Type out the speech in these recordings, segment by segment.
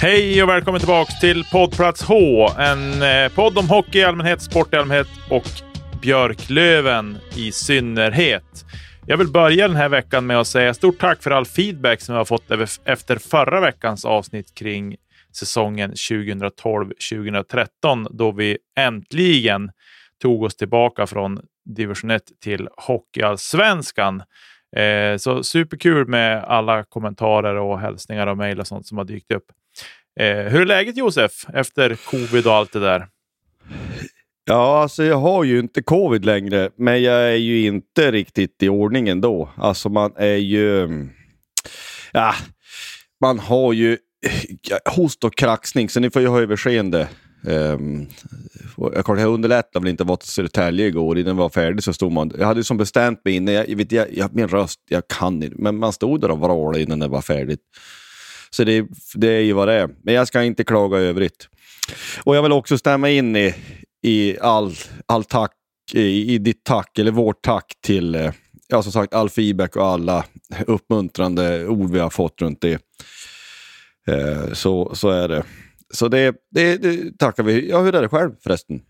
Hej och välkommen tillbaka till Poddplats H, en podd om hockey i allmänhet, sport i allmänhet och Björklöven i synnerhet. Jag vill börja den här veckan med att säga stort tack för all feedback som jag har fått efter förra veckans avsnitt kring säsongen 2012-2013, då vi äntligen tog oss tillbaka från division 1 till Hockey Allsvenskan. Så superkul med alla kommentarer och hälsningar och mejl och sånt som har dykt upp. Hur är läget, Josef, efter covid och allt det där? Ja, alltså jag har ju inte covid längre, men jag är ju inte riktigt i ordning ändå. Alltså man är ju... Ja, man har ju host och kraxning, så ni får ju ha överseende. Jag underlättade väl inte att vara till Södertälje igår. Innan jag var färdig så stod man... Jag hade ju som bestämt mig innan. Min röst, jag kan inte. Men man stod där och vrålade innan det var färdigt. Så det är ju vad det är. Men jag ska inte klaga övrigt. Och jag vill också stämma in i all tack, i ditt tack, eller vårt tack till, ja, som sagt, all feedback och alla uppmuntrande ord vi har fått runt det. Så är det. Så det tackar vi. Ja, hur är det själv förresten?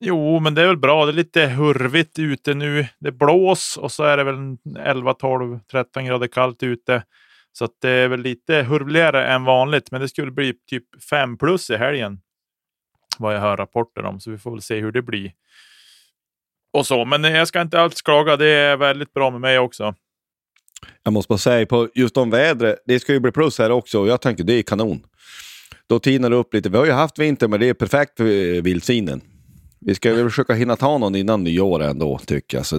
Jo, men det är väl bra. Det är lite hurvigt ute nu. Det blås och så är det väl 11, 12, 13 grader kallt ute. Så att det är väl lite hurvligare än vanligt. Men det skulle bli typ 5+ i helgen, vad jag hör rapporter om. Så vi får väl se hur det blir. Och så. Men jag ska inte alls klaga. Det är väldigt bra med mig också. Jag måste bara säga på just om vädret. Det ska ju bli plus här också. Och jag tänker det är kanon. Då tinar det upp lite. Vi har ju haft vinter, men det är perfekt för vildsvinen. Vi ska väl försöka hinna ta någon innan nyår ändå, tycker jag. Så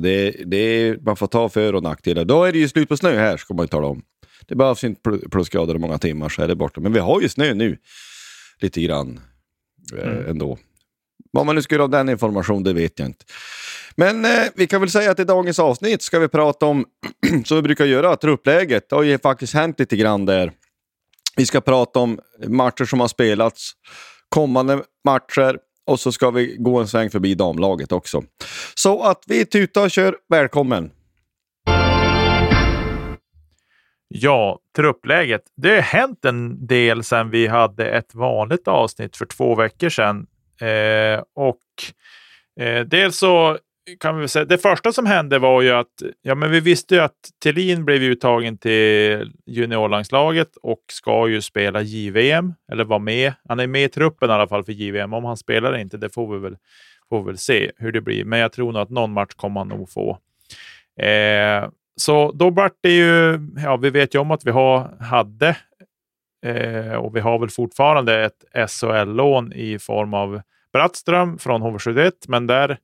man får ta för- och nackdelar. Då är det ju slut på snö här, ska man ju tala om. Det behövs inte plusgrader i många timmar, så är det borta. Men vi har ju snö nu lite grann ändå. Vad man nu skulle ha den information, det vet jag inte. Men vi kan väl säga att i dagens avsnitt ska vi prata om, som vi brukar göra, truppläget. Det har ju faktiskt hänt lite grann där. Vi ska prata om matcher som har spelats, kommande matcher, och så ska vi gå en sväng förbi damlaget också. Så att vi tutar och kör. Välkommen! Ja, truppläget. Det har hänt en del sedan vi hade ett vanligt avsnitt för 2 veckor sedan. Dels så kan vi säga, det första som hände var ju att, ja, men vi visste ju att Thelin blev uttagen till juniorlandslaget och ska ju spela JVM, eller vara med. Han är med i truppen i alla fall för JVM. Om han spelar inte, det får vi väl se hur det blir. Men jag tror nog att någon match kommer han nog få. Så då vart det ju, ja, vi vet ju om att vi och vi har väl fortfarande ett SHL-lån i form av Brattström från HV71, men där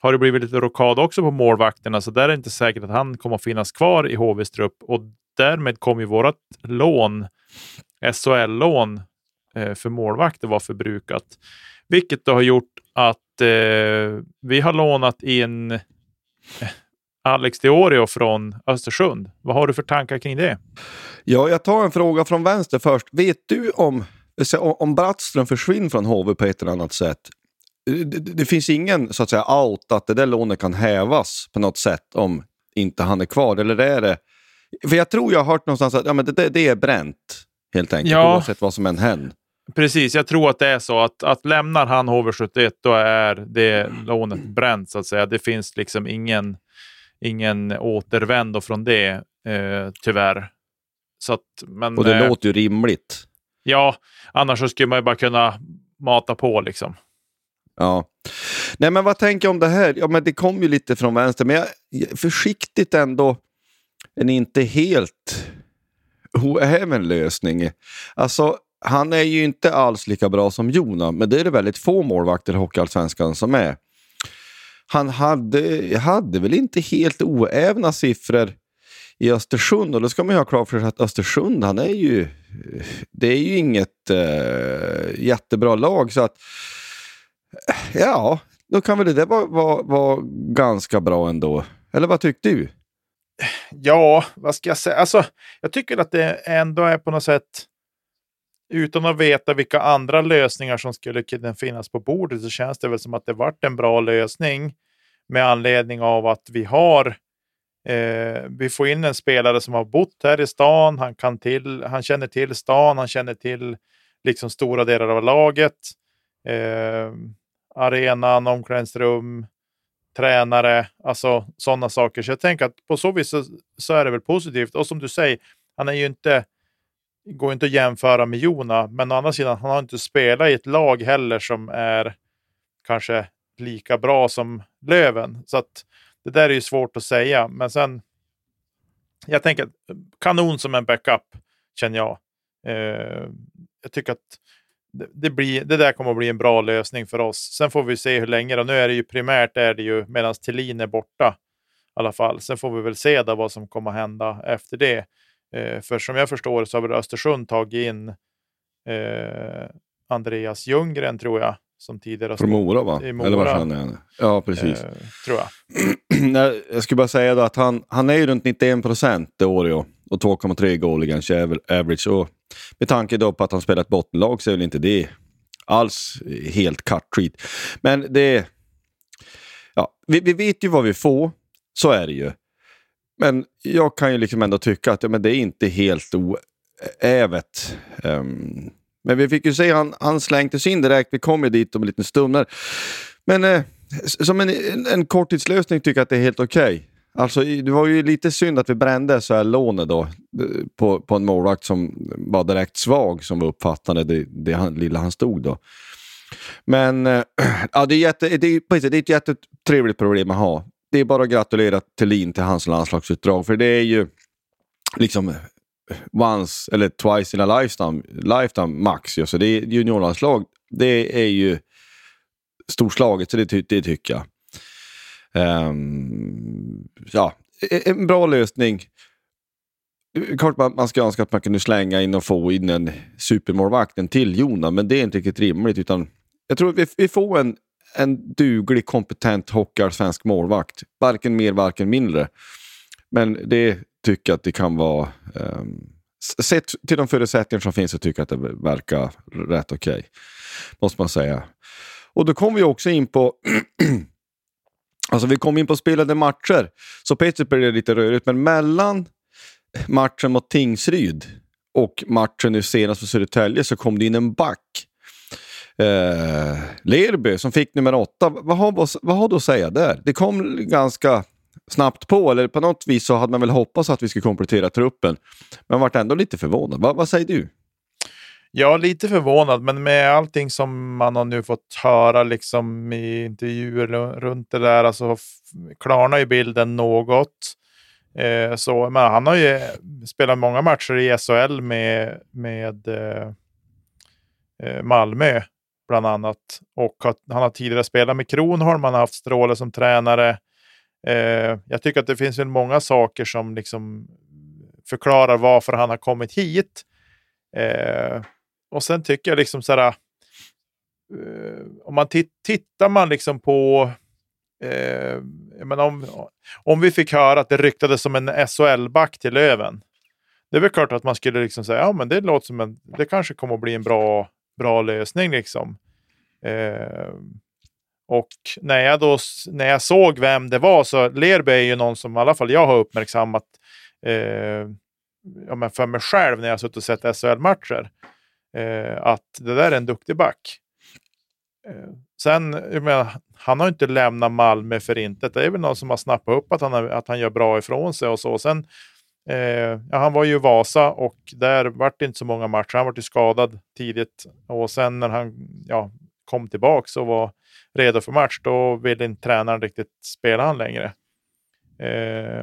har det blivit lite rokad också på målvakterna, så där är det inte säkert att han kommer att finnas kvar i HVs trupp, och därmed kommer ju vårat lån, SHL-lån för målvakter vara förbrukat, vilket då har gjort att vi har lånat in Alex Deorio från Östersund. Vad har du för tankar kring det? Ja, jag tar en fråga från vänster först. Vet du om Brattström försvinner från HV på ett eller annat sätt? Det finns ingen, så att säga, out att det där lånet kan hävas på något sätt om inte han är kvar, eller är det? För jag tror jag har hört någonstans att ja, men det är bränt helt enkelt, oavsett vad som än händer. Precis, jag tror att det är så att lämnar han HV71, då är det lånet bränt, så att säga. Det finns liksom ingen återvändo från det, tyvärr. Så att, men, och det låter ju rimligt. Ja, annars så skulle man ju bara kunna mata på liksom. Ja. Nej, men vad tänker jag om det här? Ja, men det kom ju lite från vänster, men jag försiktigt ändå en inte helt oäven lösning. Alltså, han är ju inte alls lika bra som Jonas, men det är det väldigt få målvakter i Hockey Allsvenskan som är. Han hade väl inte helt oävna siffror i Östersund, och då ska man ju ha klart för sig att Östersund, det är ju inget jättebra lag, så att ja, då kan väl det där vara ganska bra ändå. Eller vad tyckte du? Ja, vad ska jag säga? Alltså, jag tycker att det ändå är på något sätt, utan att veta vilka andra lösningar som skulle kunna finnas på bordet, så känns det väl som att det varit en bra lösning med anledning av att vi har vi får in en spelare som har bott här i stan, han känner till stan, han känner till liksom stora delar av laget, arenan, omklädningsrum, tränare, alltså sådana saker. Så jag tänker att på så vis så är det väl positivt, och som du säger, han är ju inte, går inte att jämföra med Jona, men å andra sidan, han har inte spelat i ett lag heller som är kanske lika bra som Löven, så att det där är ju svårt att säga. Men sen, jag tänker kanon som en backup, känner jag. Jag tycker att det där kommer att bli en bra lösning för oss. Sen får vi se hur länge då. Nu är det ju primärt, är det ju medan Thelin är borta i alla fall. Sen får vi väl se där vad som kommer hända efter det. För som jag förstår så har Östersund tagit in Andreas Ljunggren, tror jag, som tidigare från Mora, va? I Mora. Eller varför han är. Ja, precis. Tror jag. Jag skulle bara säga då att han är ju runt 91% det år, och 2,3 goal against average, och med tanke då på att han spelat bottenlag så är väl inte det alls helt cut treat. Men det, ja, vi vet ju vad vi får, så är det ju. Men jag kan ju liksom ändå tycka att ja, men det är inte helt oävet. Men vi fick ju se, han slängtes in direkt. Vi kom ju dit om en liten stund där. Men som en korttidslösning tycker jag att det är helt okej. Alltså, det var ju lite synd att vi brände så här lånet då på en målvakt som var direkt svag, som vi uppfattade det lilla han stod då. Men ja, det är ett jättetrevligt problem att ha. Det är bara att gratulera Thelin till hans landslagsutdrag, för det är ju liksom once eller twice in a lifetime max. Så det är juniorlandslag, det är ju storslaget, så det tycker jag. Ja, en bra lösning. Klart man ska önska att man kunde slänga in och få in en supermålvakten till Jonas, men det är inte riktigt rimligt, utan jag tror att vi får en duglig, kompetent hockeyallsvensk målvakt, varken mer, varken mindre. Men det tycker jag att det kan vara, sett till de förutsättningar som finns, så tycker jag att det verkar rätt okej, måste man säga. Och då kom vi också in på alltså vi kom in på spelade matcher, så Peter blev lite rörigt, men mellan matchen mot Tingsryd och matchen nu senast på Södertälje så kom det in en back, Lerby, som fick nummer 8. Vad har du att säga där? Det kom ganska snabbt på, eller på något vis så hade man väl hoppats att vi skulle komplettera truppen, men vart ändå lite förvånad. Vad säger du? Ja, lite förvånad, men med allting som man har nu fått höra liksom i intervjuer runt det där, alltså klarnar ju bilden något. Så, men han har ju spelat många matcher i SHL med Malmö, bland annat. Och han har tidigare spelat med Kronholm, han har haft Stråle som tränare. Jag tycker att det finns väl många saker som liksom förklarar varför han har kommit hit. Och sen tycker jag liksom såhär, om man tittar man liksom på men om vi fick höra att det ryktades som en SHL-back till Löven, det är väl klart att man skulle liksom säga ja, men det låter som en, det kanske kommer att bli en bra lösning liksom. Och när jag såg vem det var, så Lerby är ju någon som i alla fall jag har uppmärksammat men för mig själv när jag har suttit och sett SHL-matcher, att det där är en duktig back. Sen, jag menar, han har inte lämnat Malmö för intet. Det är väl någon som har snappat upp att han gör bra ifrån sig och så. Sen, han var ju i Vasa och där var det inte så många matcher. Han var ju skadad tidigt och sen när han kom tillbaka och var redo för match, då ville inte tränaren riktigt spela han längre.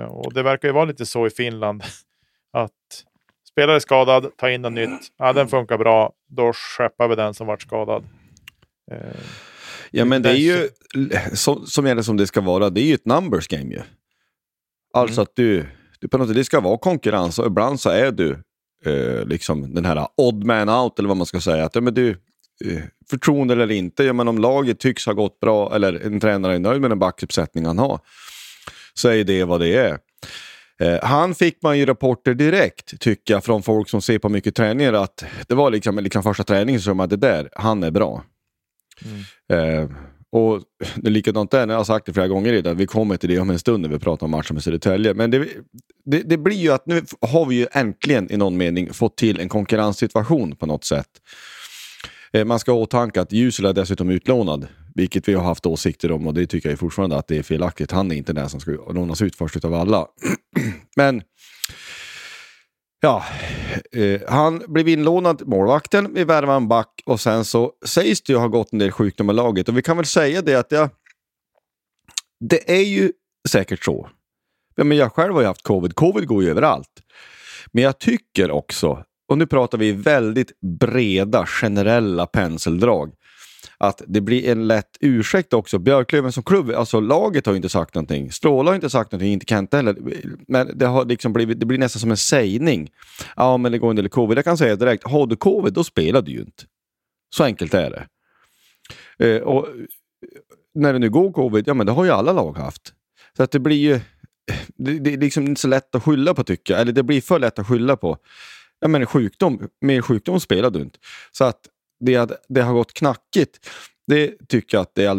Och det verkar ju vara lite så i Finland att spelare är skadad, ta in något nytt. Ja, den funkar bra. Då skeppar vi den som varit skadad. Ja, men det är ju som gäller som det ska vara. Det är ju ett numbers game ju. Alltså att du på något sätt, det ska vara konkurrens och ibland så är du liksom den här odd man out eller vad man ska säga, att men du förtroende eller inte, ja, men om laget tycks ha gått bra eller en tränare är nöjd med den backuppsättning han har, så är det vad det är. Han fick man ju rapporter direkt, tycker jag, från folk som ser på mycket träningar, att det var liksom första träningen som att det där, han är bra. Och det är likadant där, jag har sagt det flera gånger redan, vi kommer till det om en stund när vi pratar om matchen med Södertälje, men det blir ju att nu har vi ju äntligen i någon mening fått till en konkurrenssituation på något sätt. Man ska ha åtanke att Ljusel är dessutom utlånad, vilket vi har haft åsikter om, och det tycker jag ju fortfarande att det är felaktigt, han är inte den som ska lånas ut först utav alla. Men han blev inlånad målvakten, vi värvar en back och sen så sägs det ju ha gått en del sjukdomar med laget, och vi kan väl säga det att det är ju säkert så. Ja, men jag själv har ju haft covid. Covid går ju överallt. Men jag tycker också, och nu pratar vi väldigt breda generella penseldrag, att det blir en lätt ursäkt också. Björklöven som klubb, alltså laget har ju inte sagt någonting. Stråle har inte sagt någonting, inte Kente heller. Men det har liksom blivit, det blir nästan som en sägning. Ja, men det går en del covid. Jag kan säga direkt, har du covid, då spelar du ju inte. Så enkelt är det. Och när det nu går covid, ja men det har ju alla lag haft. Så att det blir ju, det är liksom inte så lätt att skylla på, tycker jag. Eller det blir för lätt att skylla på. Ja, men sjukdom, med sjukdom spelar du inte. Så att det har gått knackigt. Det tycker jag att det är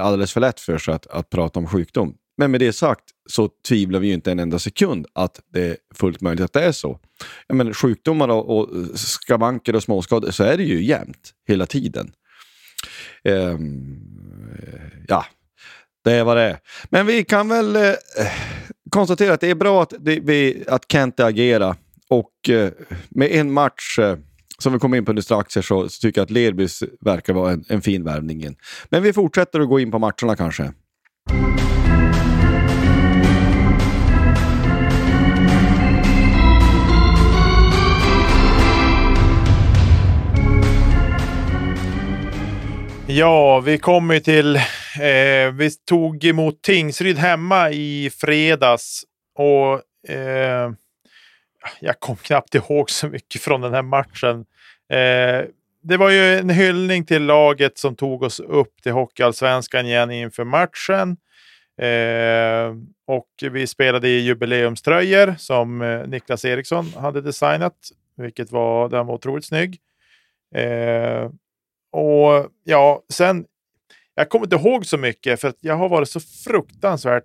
alldeles för lätt för sig att prata om sjukdom. Men med det sagt så tvivlar vi ju inte en enda sekund att det är fullt möjligt att det är så. Jag menar, sjukdomar och skavanker och småskador, så är det ju jämnt hela tiden. Det är vad det är. Men vi kan väl konstatera att det är bra att Kente agerar. Och med en match som vi kommer in på nu strax här, så tycker jag att Lerby verkar vara en fin värvning igen. Men vi fortsätter att gå in på matcherna kanske. Ja, vi kommer till... vi tog emot Tingsryd hemma i fredags och... jag kom knappt ihåg så mycket från den här matchen. Det var ju en hyllning till laget som tog oss upp till Hockey Allsvenskan igen inför matchen. Och vi spelade i jubileumströjor som Niklas Eriksson hade designat, vilket den var otroligt snygg. Och ja, sen jag kommer inte ihåg så mycket för att jag har varit så fruktansvärt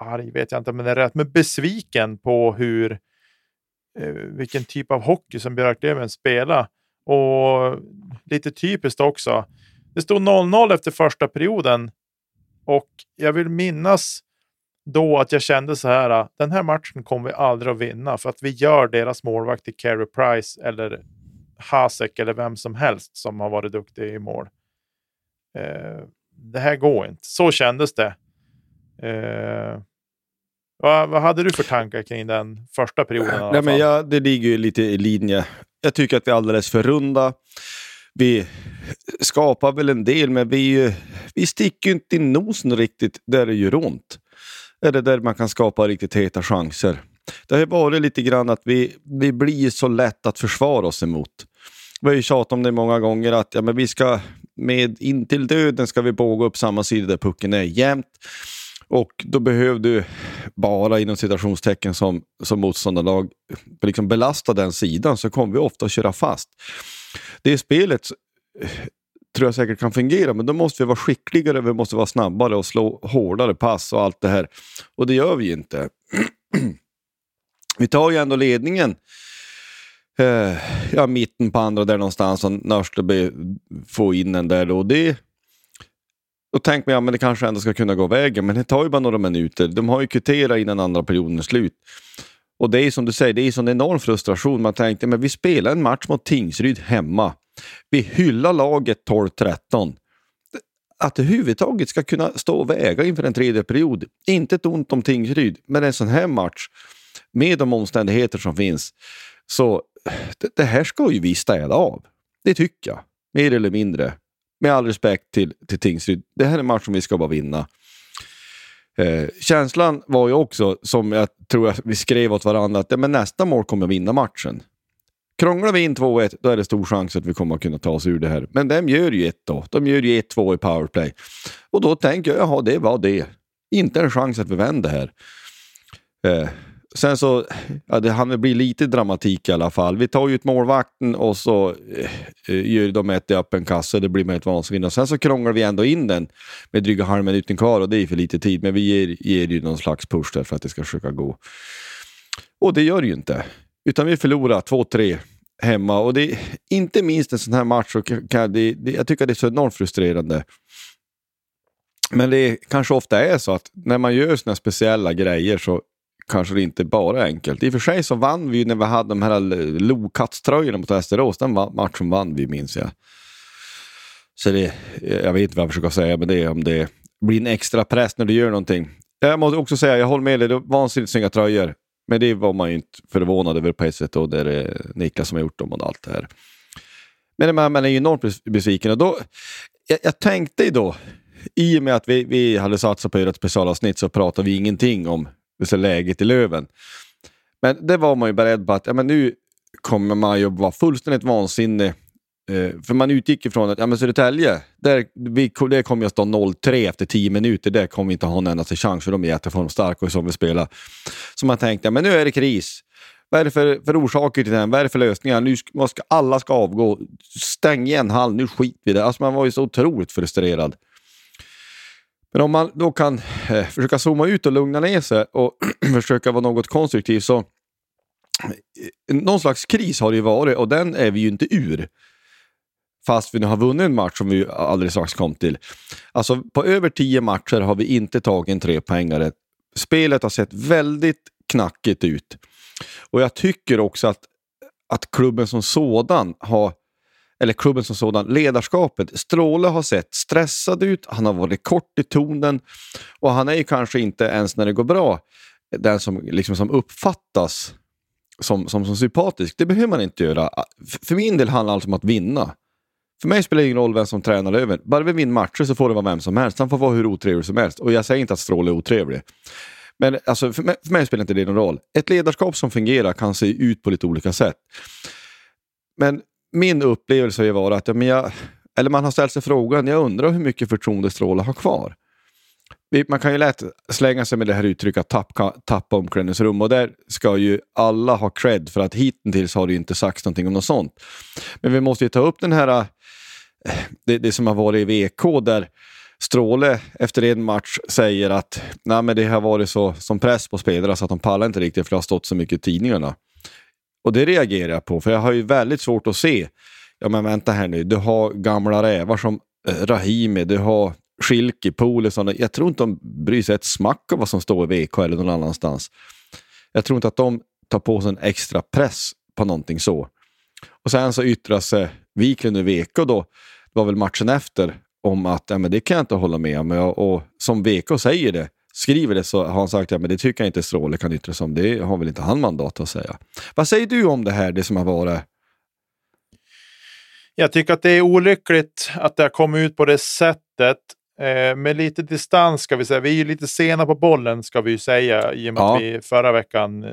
arg, vet jag inte, men det är rätt med besviken på hur vilken typ av hockey som Björklöven spelar. Och lite typiskt också, det stod 0-0 efter första perioden och jag vill minnas då att jag kände så här: den här matchen kommer vi aldrig att vinna för att vi gör deras målvakt till Carey Price eller Hasek eller vem som helst som har varit duktig i mål. Det här går inte, så kändes det. Vad hade du för tankar kring den första perioden? Nej, men det ligger ju lite i linje. Jag tycker att vi är alldeles för runda. vi skapar väl en del, men vi sticker ju inte i nosen riktigt där det gör ont. Eller där man kan skapa riktigt heta chanser. Det har varit lite grann att vi blir så lätt att försvara oss emot. Vi har ju tjatat om det många gånger att ja, men vi ska med in till döden ska vi båga upp samma sida där pucken är jämnt. Och då behövde du bara inom citationstecken som motståndarlag liksom belasta den sidan, så kommer vi ofta köra fast. Det spelet tror jag säkert kan fungera, men då måste vi vara skickligare, vi måste vara snabbare och slå hårdare pass och allt det här. Och det gör vi ju inte. Vi tar ju ändå ledningen mitten på andra där någonstans, och Nörsleby får in den där och det. Och tänk mig, ja, men det kanske ändå ska kunna gå vägen. Men det tar ju bara några minuter. De har ju kvitterat innan andra perioden är slut. Och det är som du säger, det är som en enorm frustration. Man tänkte, men vi spelar en match mot Tingsryd hemma. Vi hyllar laget 12-13. Att det huvudtaget ska kunna stå och väga inför en tredje period. Inte ett ont om Tingsryd, men en sån här match. Med de omständigheter som finns. Så det här ska ju vi städa av. Det tycker jag. Mer eller mindre. Med all respekt till Tingsryd. Det här är en match som vi ska bara vinna. Känslan var ju också, som jag tror att vi skrev åt varandra, att ja, men nästa mål kommer vi vinna matchen. Krånglar vi in 2-1, då är det stor chans att vi kommer att kunna ta oss ur det här. Men de gör ju 1-2 i powerplay. Och då tänker jag, jaha, det var det. Inte en chans att vi vänder här. Sen så, ja, det hann bli lite dramatik i alla fall. Vi tar ju ut målvakten och så gör de ett i öppen kasse. Det blir med ett vansinnigt. Och sen så krånglar vi ändå in den med dryga halvminuten kvar, och det är för lite tid. Men vi ger ju någon slags push där för att det ska försöka gå. Och det gör ju inte. Utan vi förlorar 2-3 hemma. Och det är inte minst en sån här match. Och jag tycker det är så enormt frustrerande. Men det kanske ofta är så att när man gör såna speciella grejer så kanske det inte bara enkelt. I och för sig så vann vi ju när vi hade de här Lokats-tröjorna mot Västerås. Den matchen vann vi, minns jag. Så det, jag vet inte vad jag försöker säga med det, om det blir en extra press när du gör någonting. Jag måste också säga, jag håller med dig, det var vansinnigt snygga tröjor. Men det var man ju inte förvånad över på ett sätt, och det är Niklas som har gjort dem och allt det här. Men man är ju enormt besviken. Och då, jag tänkte ju då, i och med att vi hade satsat på ett specialavsnitt, så pratade vi ingenting om så läget i Löven. Men det var man ju beredd på att ja, men nu kommer man ju vara fullständigt vansinnig. För man utgick ifrån att ja, men Södertälje, där kommer jag stå 0-3 efter 10 minuter. Där kommer vi inte ha en enda chans, för de är jätteformstarka och som vill spela. Så man tänkte, ja, men nu är det kris. Vad är det för orsaker till den? Vad är det för lösningar? Nu ska alla avgå. Stäng igen hall, nu skit vi det. Alltså man var ju så otroligt frustrerad. Men om man då kan försöka zooma ut och lugna ner sig och försöka vara något konstruktivt, så någon slags kris har det ju varit, och den är vi ju inte ur. Fast vi nu har vunnit en match som vi alldeles strax kom till. Alltså på över 10 matcher har vi inte tagit en 3-poängare. Spelet har sett väldigt knackigt ut. Och jag tycker också att klubben som sådan har... Eller klubben som sådan, ledarskapet. Stråle har sett stressad ut. Han har varit kort i tonen. Och han är ju kanske inte ens när det går bra den som, liksom, som uppfattas som sympatisk. Det behöver man inte göra. För min del handlar allt om att vinna. För mig spelar det ingen roll vem som tränar över. Bara vid min matcher så får det vara vem som helst. Han får vara hur otrevlig som helst. Och jag säger inte att Stråle är otrevlig. Men alltså, för mig spelar inte det någon roll. Ett ledarskap som fungerar kan se ut på lite olika sätt. Men min upplevelse har varit att man har ställt sig frågan, jag undrar hur mycket förtroende Stråle har kvar. Man kan ju lätt slänga sig med det här uttrycket att tappa omklädningsrum, och där ska ju alla ha cred för att hittills har det ju inte sagt någonting om något sånt. Men vi måste ju ta upp den här det som har varit i VK, där Stråle efter en match säger att nej, men det har varit så som press på spelare så att de pallar inte riktigt, för det har stått så mycket i tidningarna. Och det reagerar jag på, för jag har ju väldigt svårt att se. Ja, men vänta här nu, du har gamla rävar som Rahimi, du har Schilke, Powell och sådana. Jag tror inte de bryr sig ett smack av vad som står i VK eller någon annanstans. Jag tror inte att de tar på sig en extra press på någonting så. Och sen så yttrar sig Wiklund i VK då, det var väl matchen efter, om att ja, men det kan jag inte hålla med om. Och som VK säger det, skriver det, så har han sagt, ja, men det tycker jag inte Stråle kan yttra sig om. Det har väl inte han mandat att säga. Vad säger du om det här, det som har varit? Jag tycker att det är olyckligt att det har kommit ut på det sättet. Med lite distans ska vi säga. Vi är ju lite sena på bollen ska vi ju säga. I och med att vi förra veckan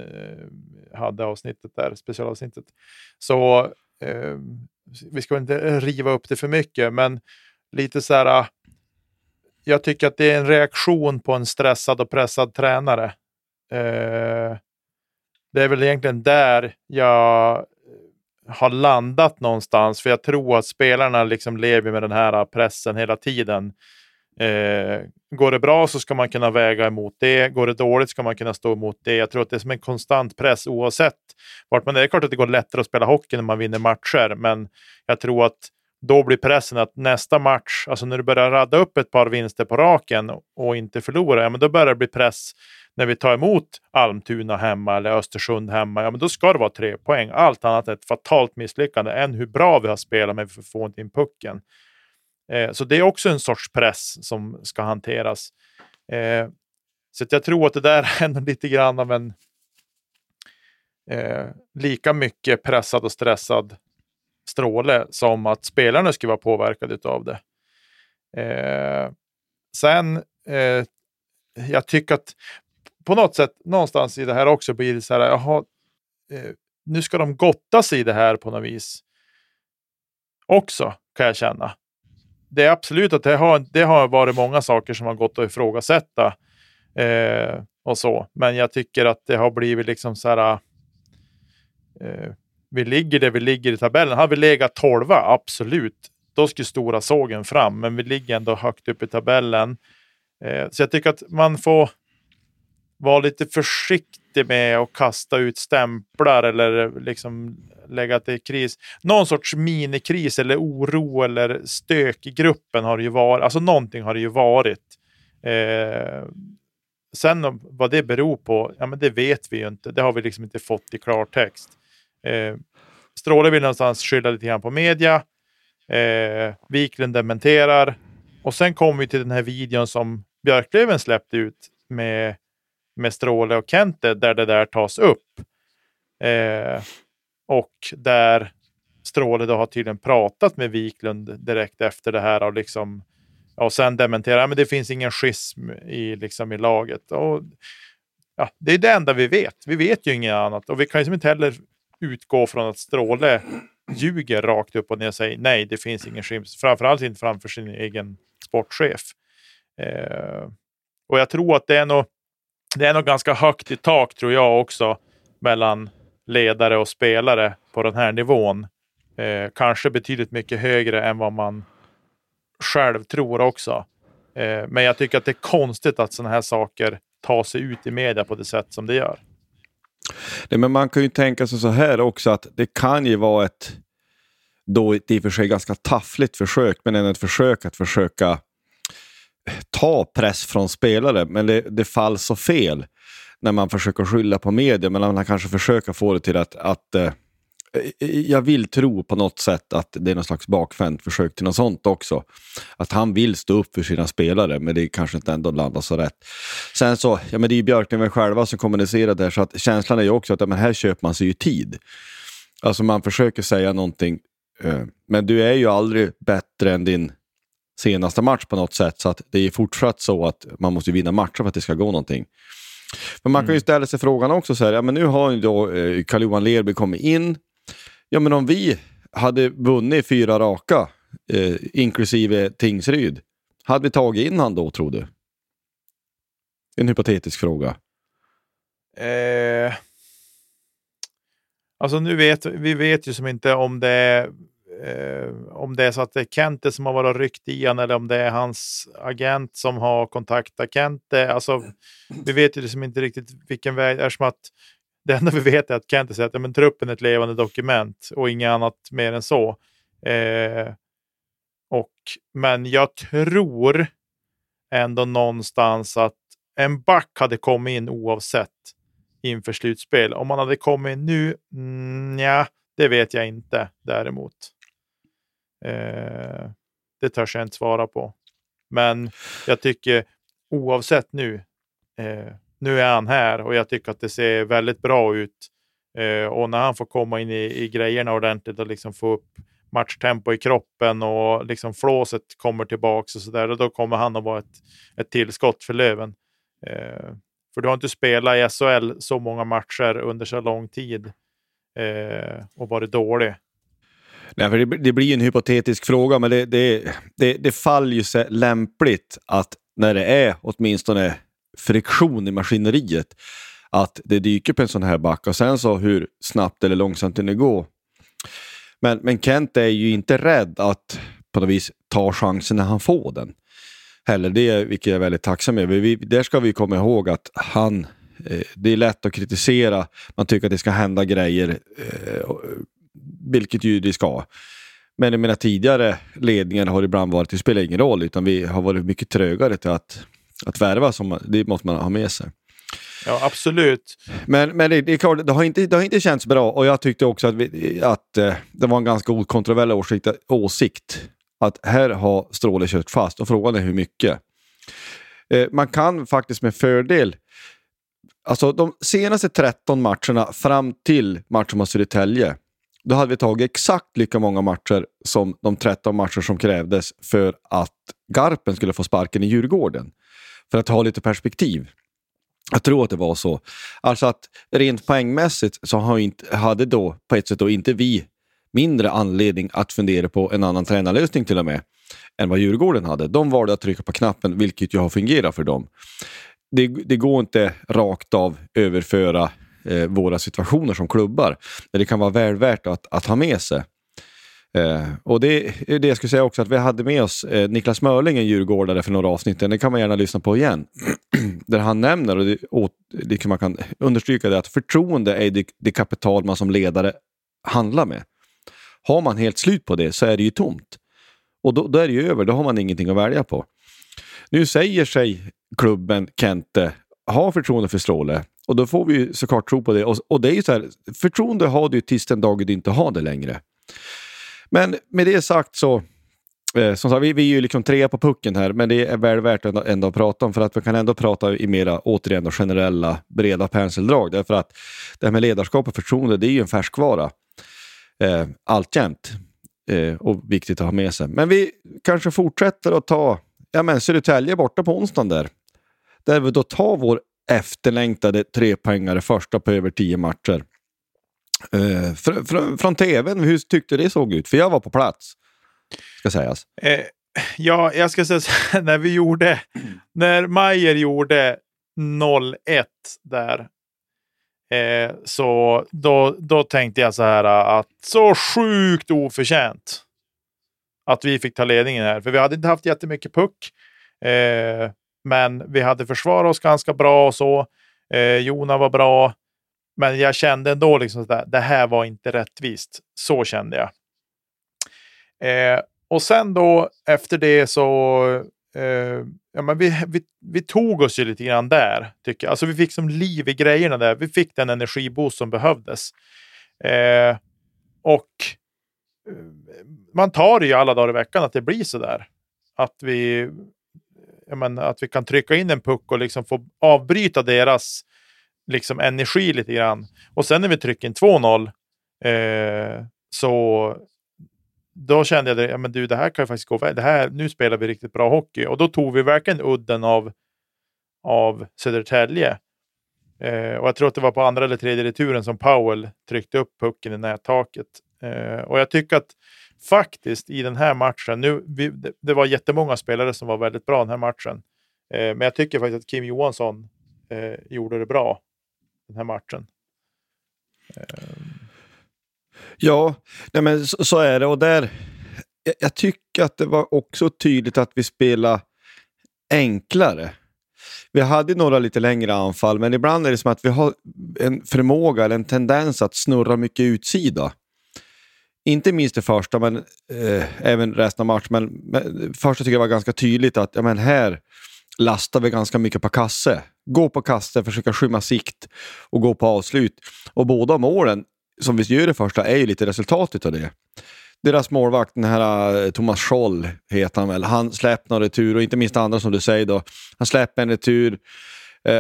hade avsnittet där. Specialavsnittet. Så vi ska inte riva upp det för mycket. Men lite så här. Jag tycker att det är en reaktion på en stressad och pressad tränare. Det är väl egentligen där jag har landat någonstans. För jag tror att spelarna liksom lever med den här pressen hela tiden. Går det bra så ska man kunna väga emot det. Går det dåligt ska man kunna stå emot det. Jag tror att det är som en konstant press oavsett vart man är. Det är klart att det går lättare att spela hockey när man vinner matcher. Men jag tror att då blir pressen att nästa match, alltså när du börjar radda upp ett par vinster på raken och inte förlora, ja men då börjar det bli press när vi tar emot Almtuna hemma eller Östersund hemma, ja men då ska det vara 3 poäng. Allt annat är ett fatalt misslyckande än hur bra vi har spelat men vi får inte in pucken. Så det är också en sorts press som ska hanteras. Så att jag tror att det där är lite grann av en lika mycket pressad och stressad Stråle som att spelarna skulle vara påverkade utav det. Jag tycker att på något sätt någonstans i det här också blir det så här, nu ska de gotta sig i det här på något vis också kan jag känna. Det är absolut att det har varit många saker som har gått att ifrågasätta och så, men jag tycker att det har blivit liksom så här vi ligger där vi ligger i tabellen. Har vi legat 12, absolut. Då skulle stora sågen fram. Men vi ligger ändå högt upp i tabellen. Så jag tycker att man får vara lite försiktig med att kasta ut stämplar. Eller liksom lägga att det är kris. Någon sorts minikris eller oro eller stök i gruppen har det ju varit. Alltså någonting har det ju varit. Sen vad det beror på, ja men det vet vi ju inte. Det har vi liksom inte fått i klartext. Stråle vill någonstans skylla lite grann på media, Wiklund dementerar och sen kommer vi till den här videon som Björklöven släppte ut med Stråle och Kente där det där tas upp och där Stråle då har tydligen pratat med Wiklund direkt efter det här och liksom, och sen dementerar men det finns ingen schism i, liksom, i laget och, ja, det är det enda vi vet. Vi vet ju inget annat och vi kan ju inte heller utgå från att Stråle ljuger rakt upp och ner och säger nej, det finns ingen skims. Framförallt inte framför sin egen sportchef. Och jag tror att det är nog ganska högt i tak tror jag också mellan ledare och spelare på den här nivån. Kanske betydligt mycket högre än vad man själv tror också. Men jag tycker att det är konstigt att sådana här saker tar sig ut i media på det sätt som det gör. Nej, men man kan ju tänka sig så här också att det kan ju vara ett då i och för sig ganska taffligt försök men ändå ett försök att försöka ta press från spelare men det falls så fel när man försöker skylla på media men man kanske försöker få det till att jag vill tro på något sätt att det är någon slags bakvänt försök till något sånt också. Att han vill stå upp för sina spelare men det kanske inte ändå landar så rätt. Sen så, ja men det är ju Björklöven själva som kommunicerar där så att känslan är ju också att ja, men här köper man sig ju tid. Alltså man försöker säga någonting men du är ju aldrig bättre än din senaste match på något sätt så att det är fortsatt så att man måste vinna matcher för att det ska gå någonting. Men man kan ju ställa sig frågan också så här, ja men nu har ju då Karl-Johan Lerby kommit in. Ja, men om vi hade vunnit 4 raka, inklusive Tingsryd, hade vi tagit in han då, tror du? En hypotetisk fråga. Alltså nu vet ju som inte om det är så att det är Kente som har varit ryckt i han eller om det är hans agent som har kontaktat Kente. Alltså vi vet ju som inte riktigt vilken väg är som att det enda vi vet är att Kente säger att ja, men truppen är ett levande dokument och inget annat mer än så. Men jag tror ändå någonstans att en back hade kommit in oavsett inför slutspel. Om man hade kommit in nu, ja, det vet jag inte däremot. Det törs jag inte svara på. Men jag tycker oavsett nu... Nu är han här och jag tycker att det ser väldigt bra ut. Och när han får komma in i grejerna ordentligt och liksom få upp matchtempo i kroppen och liksom flåset kommer tillbaka och sådär. Och då kommer han att vara ett tillskott för Löven. För du har inte spelat i SHL så många matcher under så lång tid och varit dålig. Nej, för det blir ju en hypotetisk fråga, men det faller ju sig lämpligt att när det är åtminstone friktion i maskineriet att det dyker upp en sån här back och sen så hur snabbt eller långsamt det går. Men Kente är ju inte rädd att på något vis ta chansen när han får den. Heller det, vilket jag är väldigt tacksam över. Där ska vi komma ihåg att han, det är lätt att kritisera, man tycker att det ska hända grejer, vilket ju det ska. Men jag menar, tidigare ledningar har ibland varit, det spelar ingen roll, utan vi har varit mycket trögare till att värva, som det måste man ha med sig. Ja, absolut. Men det är klart, det har inte känts bra, och jag tyckte också att det var en ganska okontroversiell åsikt att här har Stråle kört fast, och frågan är hur mycket. Man kan faktiskt med fördel, alltså de senaste 13 matcherna fram till matchen mot Södertälje, då hade vi tagit exakt lika många matcher som de 13 matcher som krävdes för att Garpen skulle få sparken i Djurgården. För att ha lite perspektiv. Jag tror att det var så. Alltså att rent poängmässigt så hade då på ett sätt då inte vi mindre anledning att fundera på en annan tränarlösning till och med än vad Djurgården hade. De valde att trycka på knappen, vilket ju har fungerat för dem. Det går inte rakt av överföra våra situationer som klubbar. Det kan vara väl värt att ha med sig. Och det jag skulle säga också, att vi hade med oss Niklas Mörling, en djurgårdare, för några avsnitt. Det kan man gärna lyssna på igen. Där han nämner, och man kan understryka det, att förtroende är det kapital man som ledare handlar med. Har man helt slut på det så är det ju tomt. Och då är det ju över, då har man ingenting att välja på. Nu säger sig klubben Kente ha förtroende för Stråle. Och då får vi ju såklart tro på det. Och det är ju så här, förtroende har du tills den dagen du inte har det längre. Men med det sagt så, som sagt, vi är ju liksom trea på pucken här, men det är väl värt att ändå prata om, för att vi kan ändå prata i mera, återigen, och generella, breda penseldrag. Därför att det här med ledarskap och förtroende, det är ju en färskvara. Alltjämt. Och viktigt att ha med sig. Men vi kanske fortsätter att ta, ja men Södertälje borta på onsdagen där vi då tar vår efterlängtade 3-poängare, första på över 10 matcher. Från tvn, hur tyckte det såg ut? För jag var på plats, ska sägas. Ja, jag ska säga så, när vi gjorde, när Meyer gjorde 0-1 där, så då tänkte jag så här, att så sjukt oförtjänt att vi fick ta ledningen här, för vi hade inte haft jättemycket puck, men vi hade försvarat oss ganska bra och så. Jonas var bra. Men jag kände ändå liksom sådär, det här var inte rättvist. Så kände jag. Och sen då, efter det så... ja, men vi tog oss ju lite grann där, tycker jag. Alltså vi fick som liv i grejerna där. Vi fick den energiboost som behövdes. Och man tar det ju alla dagar i veckan att det blir så där. Att vi... Jag menar, att vi kan trycka in en puck och liksom få avbryta deras liksom energi lite grann. Och sen när vi trycker in 2-0, så då kände jag det, ja men du, det här kan ju faktiskt gå väl. Det här, nu spelar vi riktigt bra hockey. Och då tog vi verkligen udden av Södertälje. Och jag tror att det var på andra eller tredje returen som Powell tryckte upp pucken i nättaket. Och jag tycker att faktiskt i den här matchen, det var jättemånga spelare som var väldigt bra den här matchen. Men jag tycker faktiskt att Kim Johansson gjorde det bra den här matchen. Ja, nej men så är det. Och där, jag tycker att det var också tydligt att vi spelade enklare. Vi hade några lite längre anfall, men ibland är det som att vi har en förmåga eller en tendens att snurra mycket utsida. Inte minst det första, men även resten av matchen. Men första tycker jag var ganska tydligt att ja, men här lastar vi ganska mycket på kasse. Gå på kasse, försöka skymma sikt och gå på avslut. Och båda målen som vi gör det första är ju lite resultatet av det. Deras målvakt, den här Thomas Scholl heter han väl. Han släpper en retur, och inte minst andra som du säger då. Han släpper en retur.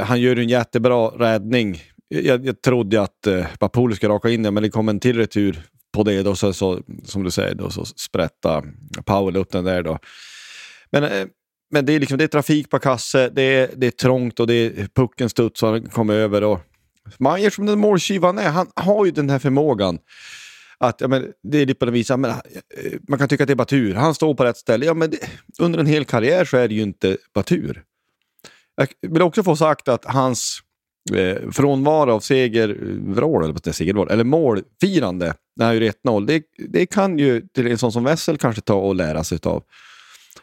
Han gör en jättebra räddning. Jag trodde att Papoli skulle raka in det, men det kom en till retur på det då, så som du säger då, så sprätta Powell upp den där då. Men det är liksom, det är trafik på kasse, det är trångt och det är pucken studsar kommer över, och Meyer som den målskivan är, han har ju den här förmågan att, ja men det är lite på den visan, men man kan tycka att det är bara tur. Han står på rätt ställe. Ja men det, under en hel karriär så är det ju inte bara tur. Jag vill också få sagt att hans frånvaro av segervrål eller målfirande när han gör 1-0, det kan ju till en sån som Wessel kanske ta och lära sig av.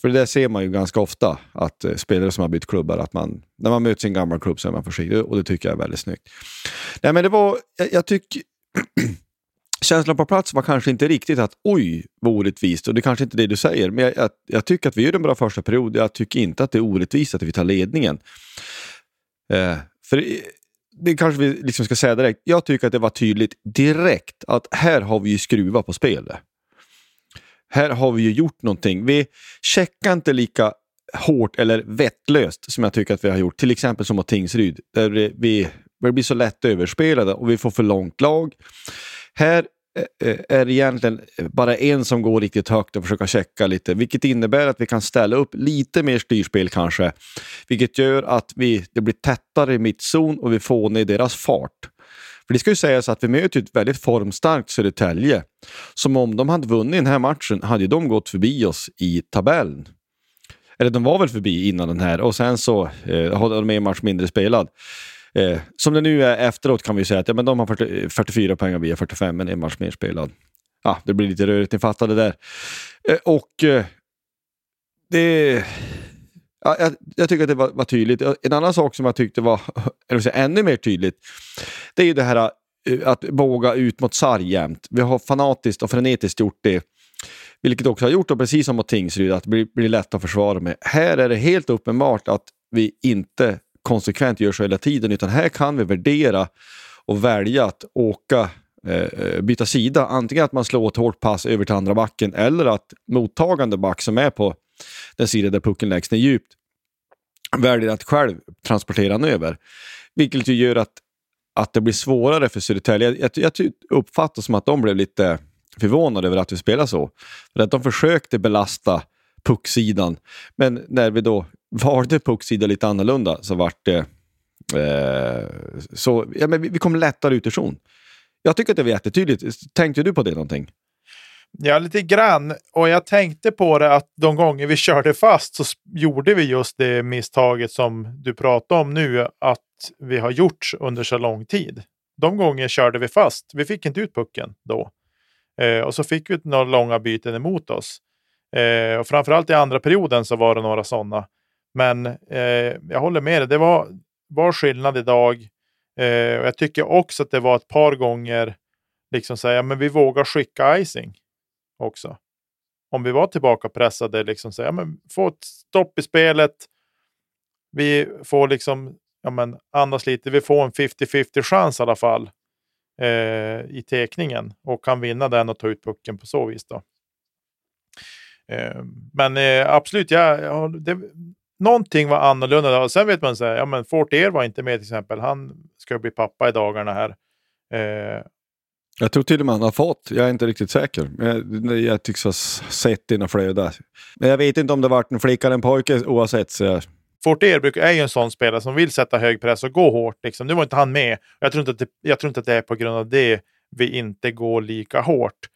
För det där ser man ju ganska ofta, att spelare som har bytt klubbar, att man, när man möter sin gamla klubb så är man försiktig. Och det tycker jag är väldigt snyggt. Nej men det var, jag tycker... Känslan på plats var kanske inte riktigt att oj, vad orättvist, och det är kanske inte det du säger, men jag tycker att vi gör en bra första period. Jag tycker inte att det är orättvist att vi tar ledningen. För det kanske vi liksom ska säga direkt. Jag tycker att det var tydligt direkt att här har vi ju skruvat på spelet. Här har vi ju gjort någonting. Vi checkar inte lika hårt eller vettlöst som jag tycker att vi har gjort. Till exempel som mot Tingsryd, där vi blir så lätt överspelade och vi får för långt lag. Här är det egentligen bara en som går riktigt högt och försöker checka lite, vilket innebär att vi kan ställa upp lite mer styrspel kanske, vilket gör att det blir tättare i mittzon och vi får ner deras fart. För det ska ju sägas att vi möter ett väldigt formstarkt Södertälje, som om de hade vunnit den här matchen hade de gått förbi oss i tabellen. Eller de var väl förbi innan den här, och sen så hade de en match mindre spelad. Som det nu är efteråt kan vi säga att ja, men de har 44 poäng och vi har 45, men en match mer spelad. Ja, det blir lite rörigt, ni fattar det där. Jag tycker att det var tydligt. En annan sak som jag tyckte var ännu mer tydligt, det är ju det här att våga ut mot sarg jämt. Vi har fanatiskt och frenetiskt gjort det, vilket också har gjort, och precis som mot Tingsryd, att det blir lätt att försvara med. Här är det helt uppenbart att vi inte konsekvent gör så hela tiden, utan här kan vi värdera och välja att åka, byta sida, antingen att man slår ett hårt pass över till andra backen, eller att mottagande back som är på den sidan där pucken läggs ner djupt väljer att själv transportera den över, vilket ju gör att det blir svårare för Södertälje. Jag uppfattar som att de blev lite förvånade över att vi spelar så, för att de försökte belasta pucksidan, men när vi då var det pucksida lite annorlunda så vart det så ja, men vi kom lättare utifrån. Jag tycker att det var jättetydligt. Tänkte du på det någonting? Ja, lite grann, och jag tänkte på det att de gånger vi körde fast så gjorde vi just det misstaget som du pratar om nu, att vi har gjort under så lång tid. De gånger körde vi fast, vi fick inte ut pucken då. Och så fick vi några långa byten emot oss. Och framförallt i andra perioden så var det några sådana. Men jag håller med dig. Det var skillnad idag. Och jag tycker också att det var ett par gånger liksom säga, men vi vågar skicka icing också. Om vi var tillbaka pressade liksom säga, men få ett stopp i spelet. Vi får liksom, ja men andas lite. Vi får en 50-50 chans i alla fall i tekningen, och kan vinna den och ta ut pucken på så vis då. Men absolut, någonting var annorlunda. Sen vet man säga, ja men Fortier var inte med till exempel. Han ska bli pappa i dagarna här. Jag tror till och med han har fått. Jag är inte riktigt säker. Jag tycks ha sett dina flöda. Men jag vet inte om det varit en flicka eller en pojke oavsett. Så... Fortier är ju en sån spelare som vill sätta hög press och gå hårt. Liksom. Nu var inte han med. Jag tror inte att det är på grund av det vi inte går lika hårt.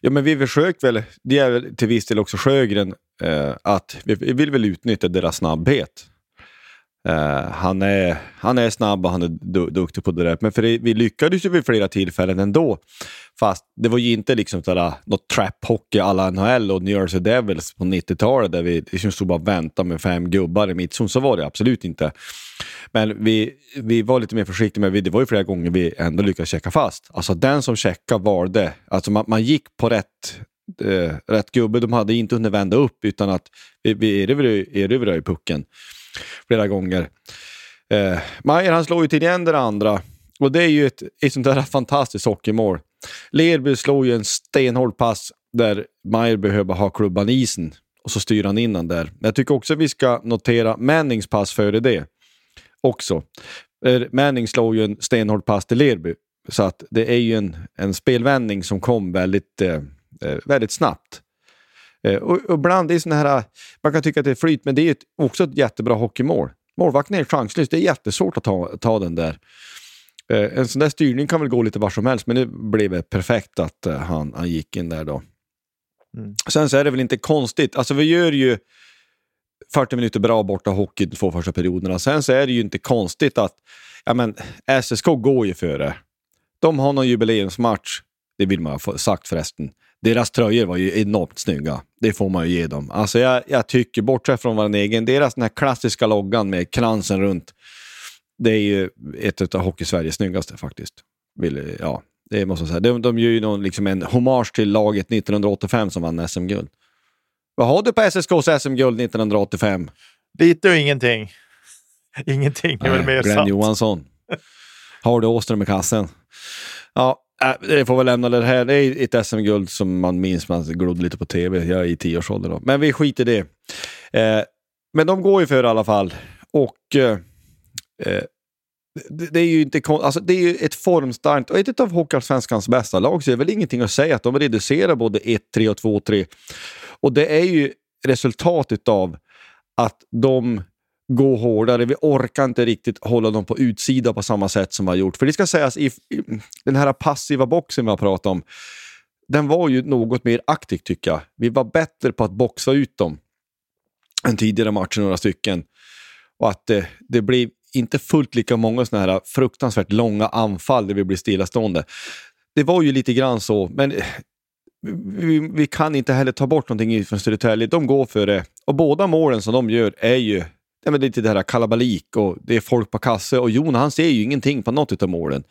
Ja, men vi försöker väl, det är väl till viss del också Sjögren, att vi vill väl utnyttja deras snabbhet. Han är snabb och han är duktig på det där. Men för vi lyckades ju vid flera tillfällen ändå. Fast det var ju inte liksom sådär, något trap-hockey alla NHL och New Jersey Devils på 90-talet där vi liksom stod bara och väntade med 5 gubbar i mittzon. Så var det absolut inte. Men vi var lite mer försiktiga med det. Var ju flera gånger vi ändå lyckades checka fast. Alltså den som checkade var det. Alltså man gick på rätt gubbe. De hade inte hunnit vända upp utan att vi erövrade i pucken. Flera gånger. Meyer han slår ju till igen det andra. Och det är ju ett sånt där fantastiskt hockeymål. Lerby slår ju en stenhård pass där Meyer behöver ha klubban i isen. Och så styr han in den där. Jag tycker också att vi ska notera Mannings pass före det. Också. Manning slår ju en stenhård pass till Lerby. Så att det är ju en spelvändning som kom väldigt snabbt. Och ibland är sådana här, man kan tycka att det är flyt, men det är också ett jättebra hockeymål. Målvakten är chanslös, det är jättesvårt att ta den där. En sån där styrning kan väl gå lite var som helst, men det blev perfekt att han gick in där då. Mm. Sen så är det väl inte konstigt, alltså vi gör ju 40 minuter bra borta hockey de 2 första perioderna. Sen så är det ju inte konstigt att SSK går ju före. De har någon jubileumsmatch, det vill man ha sagt förresten. Deras tröjor var ju enormt snygga. Det får man ju ge dem. Alltså jag tycker, bortsett från vår egen, deras den här klassiska loggan med kransen runt, det är ju ett av Hockey-Sveriges snyggaste faktiskt. Ja, det måste jag säga. De gör ju någon, liksom en hommage till laget 1985 som vann SM-guld. Vad har du på SSKs SM-guld 1985? Lite och ingenting. Ingenting är väl mer sant. Glenn Johansson. Har du Åström i kassen? Ja. Det får väl lämna det här. Det är ett SM-guld som man minns. Man glodde lite på tv. Jag är i 10-årsåldern då. Men vi skiter i det. Men de går ju för i alla fall. Och det är ju inte... Alltså det är ju ett formstarkt... Och ett av Hockeyallsvenskans bästa lag. Så det är väl ingenting att säga att de reducerar både 1-3 och 2-3. Och det är ju resultatet av att de... gå hårdare. Vi orkar inte riktigt hålla dem på utsida på samma sätt som vi har gjort. För det ska sägas, i den här passiva boxen vi har pratat om, den var ju något mer aktiv tycker jag. Vi var bättre på att boxa ut dem än tidigare matcher, några stycken. Och att det blev inte fullt lika många sådana här fruktansvärt långa anfall där vi blir stillastående. Det var ju lite grann så, men... Vi kan inte heller ta bort någonting från Södertälje. De går för det. Och båda målen som de gör är ju... Ja, men det är lite det här kalabalik och det är folk på kasse och Jonas han ser ju ingenting på något av målen.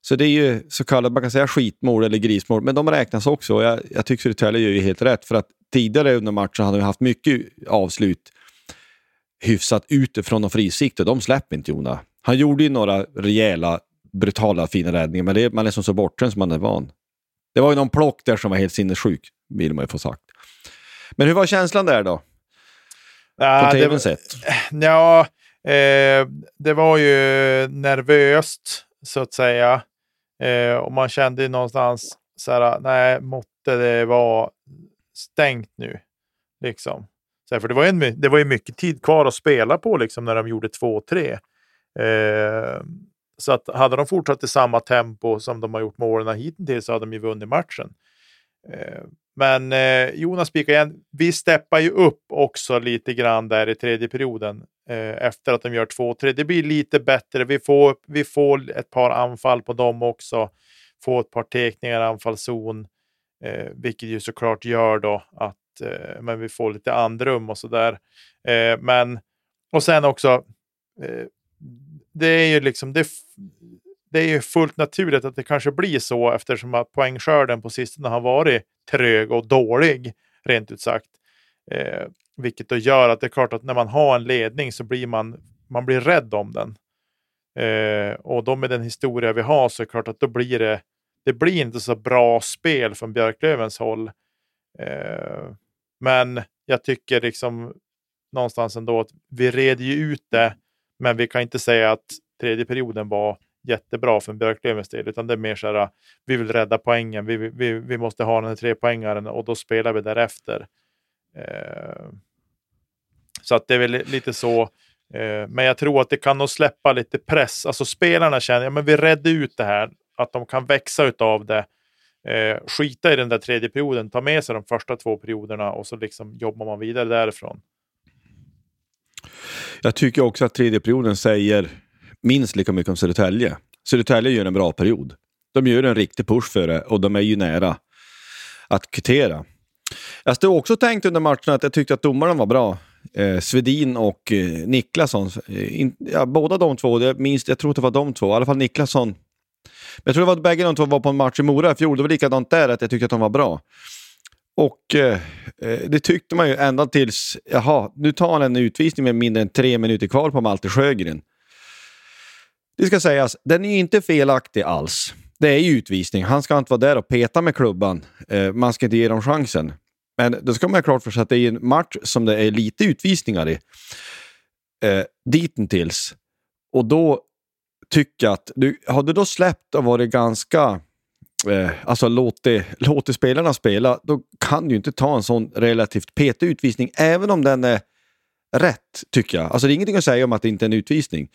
Så det är ju så kallat, man kan säga skitmål eller grismål, men de räknas också. Jag tycker att Södertälje gör ju helt rätt, för att tidigare under matchen hade vi haft mycket avslut hyfsat utifrån de frisikter. De släpper inte Jonas. Han gjorde ju några rejäla, brutala, fina räddningar, men man är som så bortsen som man är van. Det var ju någon plock där som var helt sinnessjuk, vill man ju få sagt. Men hur var känslan där då? Det var ju nervöst så att säga, och man kände ju någonstans såhär, nej, måtte det vara stängt nu liksom, såhär, för det var ju mycket tid kvar att spela på liksom när de gjorde 2-3, så att hade de fortsatt i samma tempo som de har gjort målen hittills så hade de ju vunnit matchen. Men Jonas spikar igen. Vi steppar ju upp också lite grann där i tredje perioden, efter att de gör 2-3. Det blir lite bättre. Vi får ett par anfall på dem också. Får ett par tekningar i anfallszon. Vilket ju såklart gör då att men vi får lite andrum och sådär. Men och sen också det är ju liksom det är ju fullt naturligt att det kanske blir så, eftersom att poängskörden på sistone har varit trög och dålig, rent ut sagt. Vilket då gör att det är klart att när man har en ledning så blir man blir rädd om den. Och då med den historia vi har så är det klart att då blir det blir inte så bra spel från Björklövens håll. Men jag tycker liksom någonstans ändå att vi reder ju ut det, men vi kan inte säga att tredje perioden var jättebra för en Björklövens del, utan det är mer så här, vi vill rädda poängen, vi måste ha den här 3-poängaren och då spelar vi därefter. Så att det är väl lite så, men jag tror att det kan nog släppa lite press, alltså spelarna känner, ja men vi räddar ut det här, att de kan växa utav det, skita i den där tredje perioden, ta med sig de första 2 perioderna och så liksom jobbar man vidare därifrån. Jag tycker också att tredje perioden säger minst lika mycket om Södertälje. Södertälje gör en bra period. De gör en riktig push för det och de är ju nära att kvittera. Jag stod också tänkt under matchen att jag tyckte att domarna var bra. Svedin och Niklasson. Båda de två, jag tror det var de två. I alla fall Niklasson. Men jag tror det var att bägge de två var på en match i Mora i fjol. Det var likadant där, att jag tyckte att de var bra. Och det tyckte man ju ända tills, nu tar han en utvisning med mindre än 3 minuter kvar på Malte Sjögren. Det ska sägas, den är inte felaktig alls. Det är ju utvisning. Han ska inte vara där och peta med klubban. Man ska inte ge dem chansen. Men då ska man klart för sig att det är en match som det är lite utvisningar i. Ditintills. Och då tycker jag att, har du då släppt och varit ganska... alltså låt spelarna spela, då kan du inte ta en sån relativt petig utvisning, även om den är rätt, tycker jag. Alltså det är ingenting att säga om att det inte är en utvisning,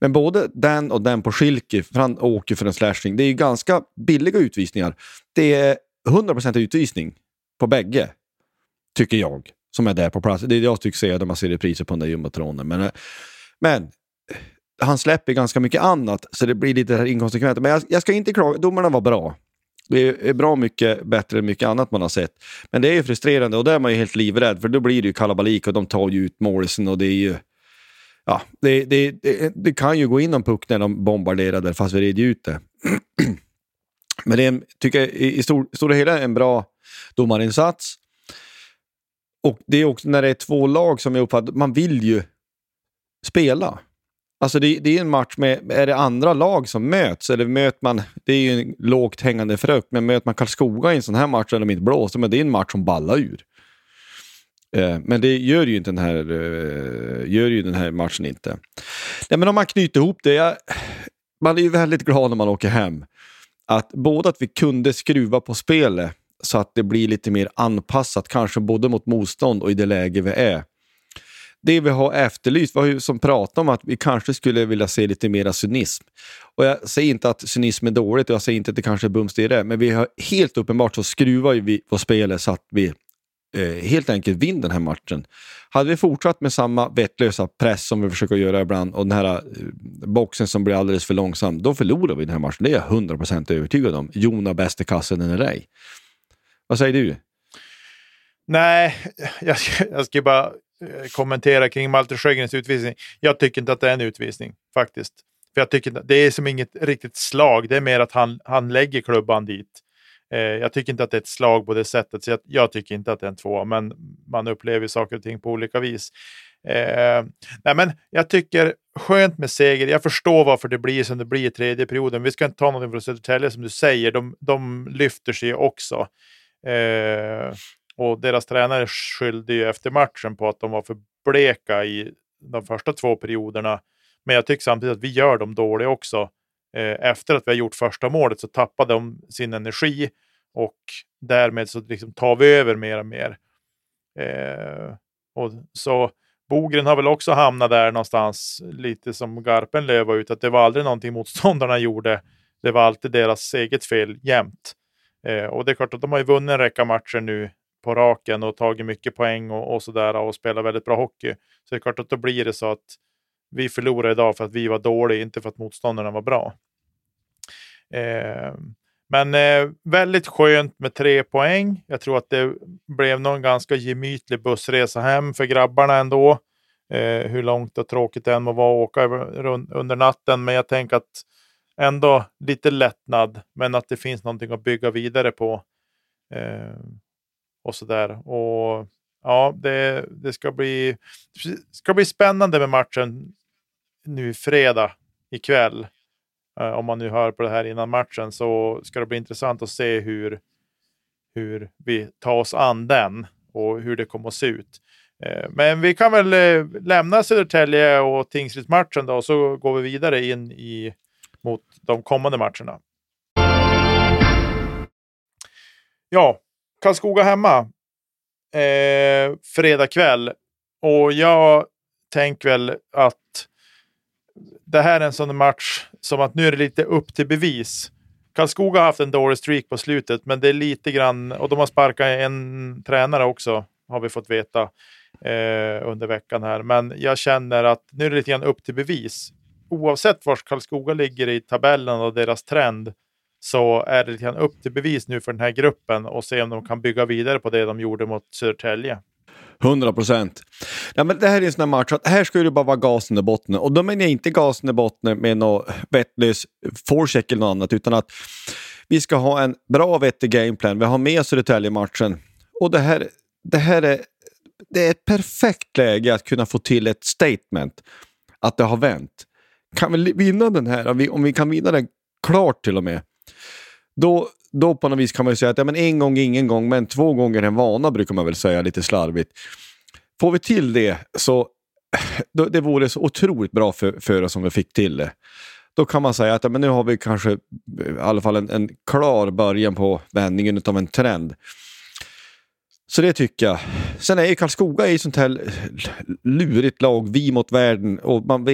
men både den och den på Schilke, han åker för en slashing, det är ju ganska billiga utvisningar. Det är 100% utvisning på bägge, tycker jag som är där på plats. Det är det jag tycker säga när man ser repriser på den där jumbotronen, men han släpper ganska mycket annat, så det blir lite inkonsekvent. Men jag ska inte klaga, domarna var bra. Det är bra mycket bättre än mycket annat man har sett. Men det är ju frustrerande och där är man ju helt livrädd, för då blir det ju kalabalik och de tar ju ut Morrison och det är ju... Ja, det kan ju gå in om puck när de bombarderar där, fast vi redde ut det. Men det är, tycker jag, i stora hela en bra domarinsats. Och det är också när det är 2 lag som jag uppfattar, man vill ju spela. Alltså det är en match med, är det andra lag som möts, eller möter man, det är ju en lågt hängande frukt, men möter man Karlskoga i en sån här match eller mitt blåser, men det är en match som ballar ur. Men det gör ju inte den här matchen inte. Nej, men om man knyter ihop det, man är ju väldigt glad när man åker hem. Att både att vi kunde skruva på spelet så att det blir lite mer anpassat, kanske både mot motstånd och i det läge vi är. Det vi har efterlyst var ju som pratade om att vi kanske skulle vilja se lite mer cynism. Och jag säger inte att cynism är dåligt och jag säger inte att det kanske är bumstigare, men vi har helt uppenbart så skruvar vi på spelet så att vi helt enkelt vinner den här matchen. Hade vi fortsatt med samma vettlösa press som vi försöker göra ibland och den här boxen som blir alldeles för långsam, då förlorar vi den här matchen. Det är jag 100% övertygad om. Jonas bäst i kassen än dig. Vad säger du? Nej, jag ska bara kommentera kring Malte Sjögrens utvisning. Jag tycker inte att det är en utvisning faktiskt. För jag tycker det är som inget riktigt slag. Det är mer att han lägger klubban dit. Jag tycker inte att det är ett slag på det sättet. Så jag tycker inte att det är en 2. Men man upplever saker och ting på olika vis. Nej, men jag tycker skönt med seger. Jag förstår varför det blir som det blir i tredje perioden. Vi ska inte ta någonting från Södertälje som du säger. De lyfter sig också. Och deras tränare skyllde ju efter matchen på att de var för bleka i de första 2 perioderna. Men jag tycker samtidigt att vi gör dem dåliga också. Efter att vi har gjort första målet så tappade de sin energi. Och därmed så liksom tar vi över mer och mer. Och så Bogren har väl också hamnat där någonstans. Lite som Garpen lövar ut. Att det var aldrig någonting motståndarna gjorde. Det var alltid deras eget fel jämt. Och det är klart att de har ju vunnit en räcka matcher nu på raken och tagit mycket poäng och sådär och spelar väldigt bra hockey. Så det är klart att då blir det så att vi förlorar idag för att vi var dåliga, inte för att motståndarna var bra. Men väldigt skönt med 3 poäng. Jag tror att det blev någon ganska gemytlig bussresa hem för grabbarna ändå. Hur långt och tråkigt det än må vara att åka under natten. Men jag tänker att ändå lite lättnad, men att det finns någonting att bygga vidare på. Och sådär. Och ja, det ska bli spännande med matchen nu fredag ikväll. Om man nu hör på det här innan matchen så ska det bli intressant att se hur vi tar oss an den och hur det kommer att se ut. Men vi kan väl lämna Södertälje och Tingsrydsmatchen då, och så går vi vidare in i mot de kommande matcherna. Ja, Karlskoga hemma fredag kväll, och jag tänker väl att det här är en sån match som att nu är det lite upp till bevis. Karlskoga har haft en dålig streak på slutet, men det är lite grann, och de har sparkat en tränare också, har vi fått veta under veckan här, men jag känner att nu är det lite grann upp till bevis. Oavsett var Karlskoga ligger i tabellen och deras trend, så är det lite grann upp till bevis nu för den här gruppen och se om de kan bygga vidare på det de gjorde mot Södertälje. 100%. Ja, men det här är en sån här match att här skulle det bara vara gasen i botten. Och då menar jag inte gasen i botten med något vettlös forecheck eller något annat, utan att vi ska ha en bra vettig gameplan. Vi har med Södertälje-matchen. Och det här är ett perfekt läge att kunna få till ett statement att det har vänt. Kan vi vinna den här? Om vi kan vinna den klart till och med, då på något vis kan man ju säga att ja, men en gång ingen gång, men två gånger en vana, brukar man väl säga lite slarvigt. Får vi till det, så då, det vore så otroligt bra för oss som vi fick till det. Då kan man säga att ja, men nu har vi kanske i alla fall en klar början på vändningen utav en trend. Så det tycker jag. Sen är ju Karlskoga i sånt här lurigt lag, vi mot världen, och man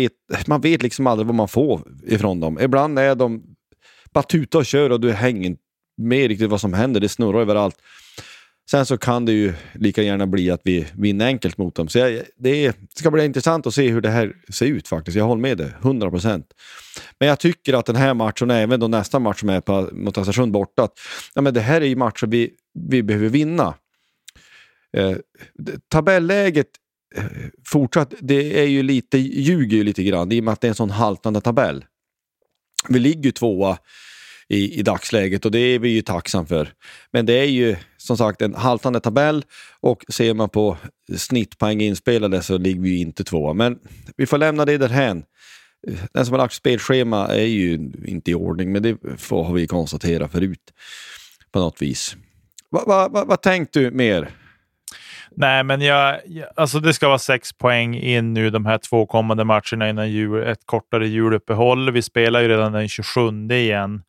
vet liksom aldrig vad man får ifrån dem. Ibland är de bara tuta och kör och du hänger inte med riktigt vad som händer, det snurrar överallt. Sen så kan det ju lika gärna bli att vi vinner enkelt mot dem. Så det ska bli intressant att se hur det här ser ut faktiskt. Jag håller med det, 100%. Men jag tycker att den här matchen, även då nästa match som är mot Östersund borta, att ja, men det här är ju matcher vi behöver vinna. Tabelläget fortsatt, det är ju lite, ljuger ju lite grann i och med att det är en sån haltande tabell. Vi ligger ju tvåa i dagsläget, och det är vi ju tacksam för. Men det är ju som sagt en haltande tabell, och ser man på snittpoäng inspelade så ligger vi ju inte tvåa. Men vi får lämna det därhän. Den som har lagt spelschema är ju inte i ordning, men det har vi konstatera förut på något vis. Vad tänkte du mer? Nej, men alltså det ska vara 6 poäng in nu de här två kommande matcherna innan ett kortare juluppehåll. Vi spelar ju redan den 27 igen.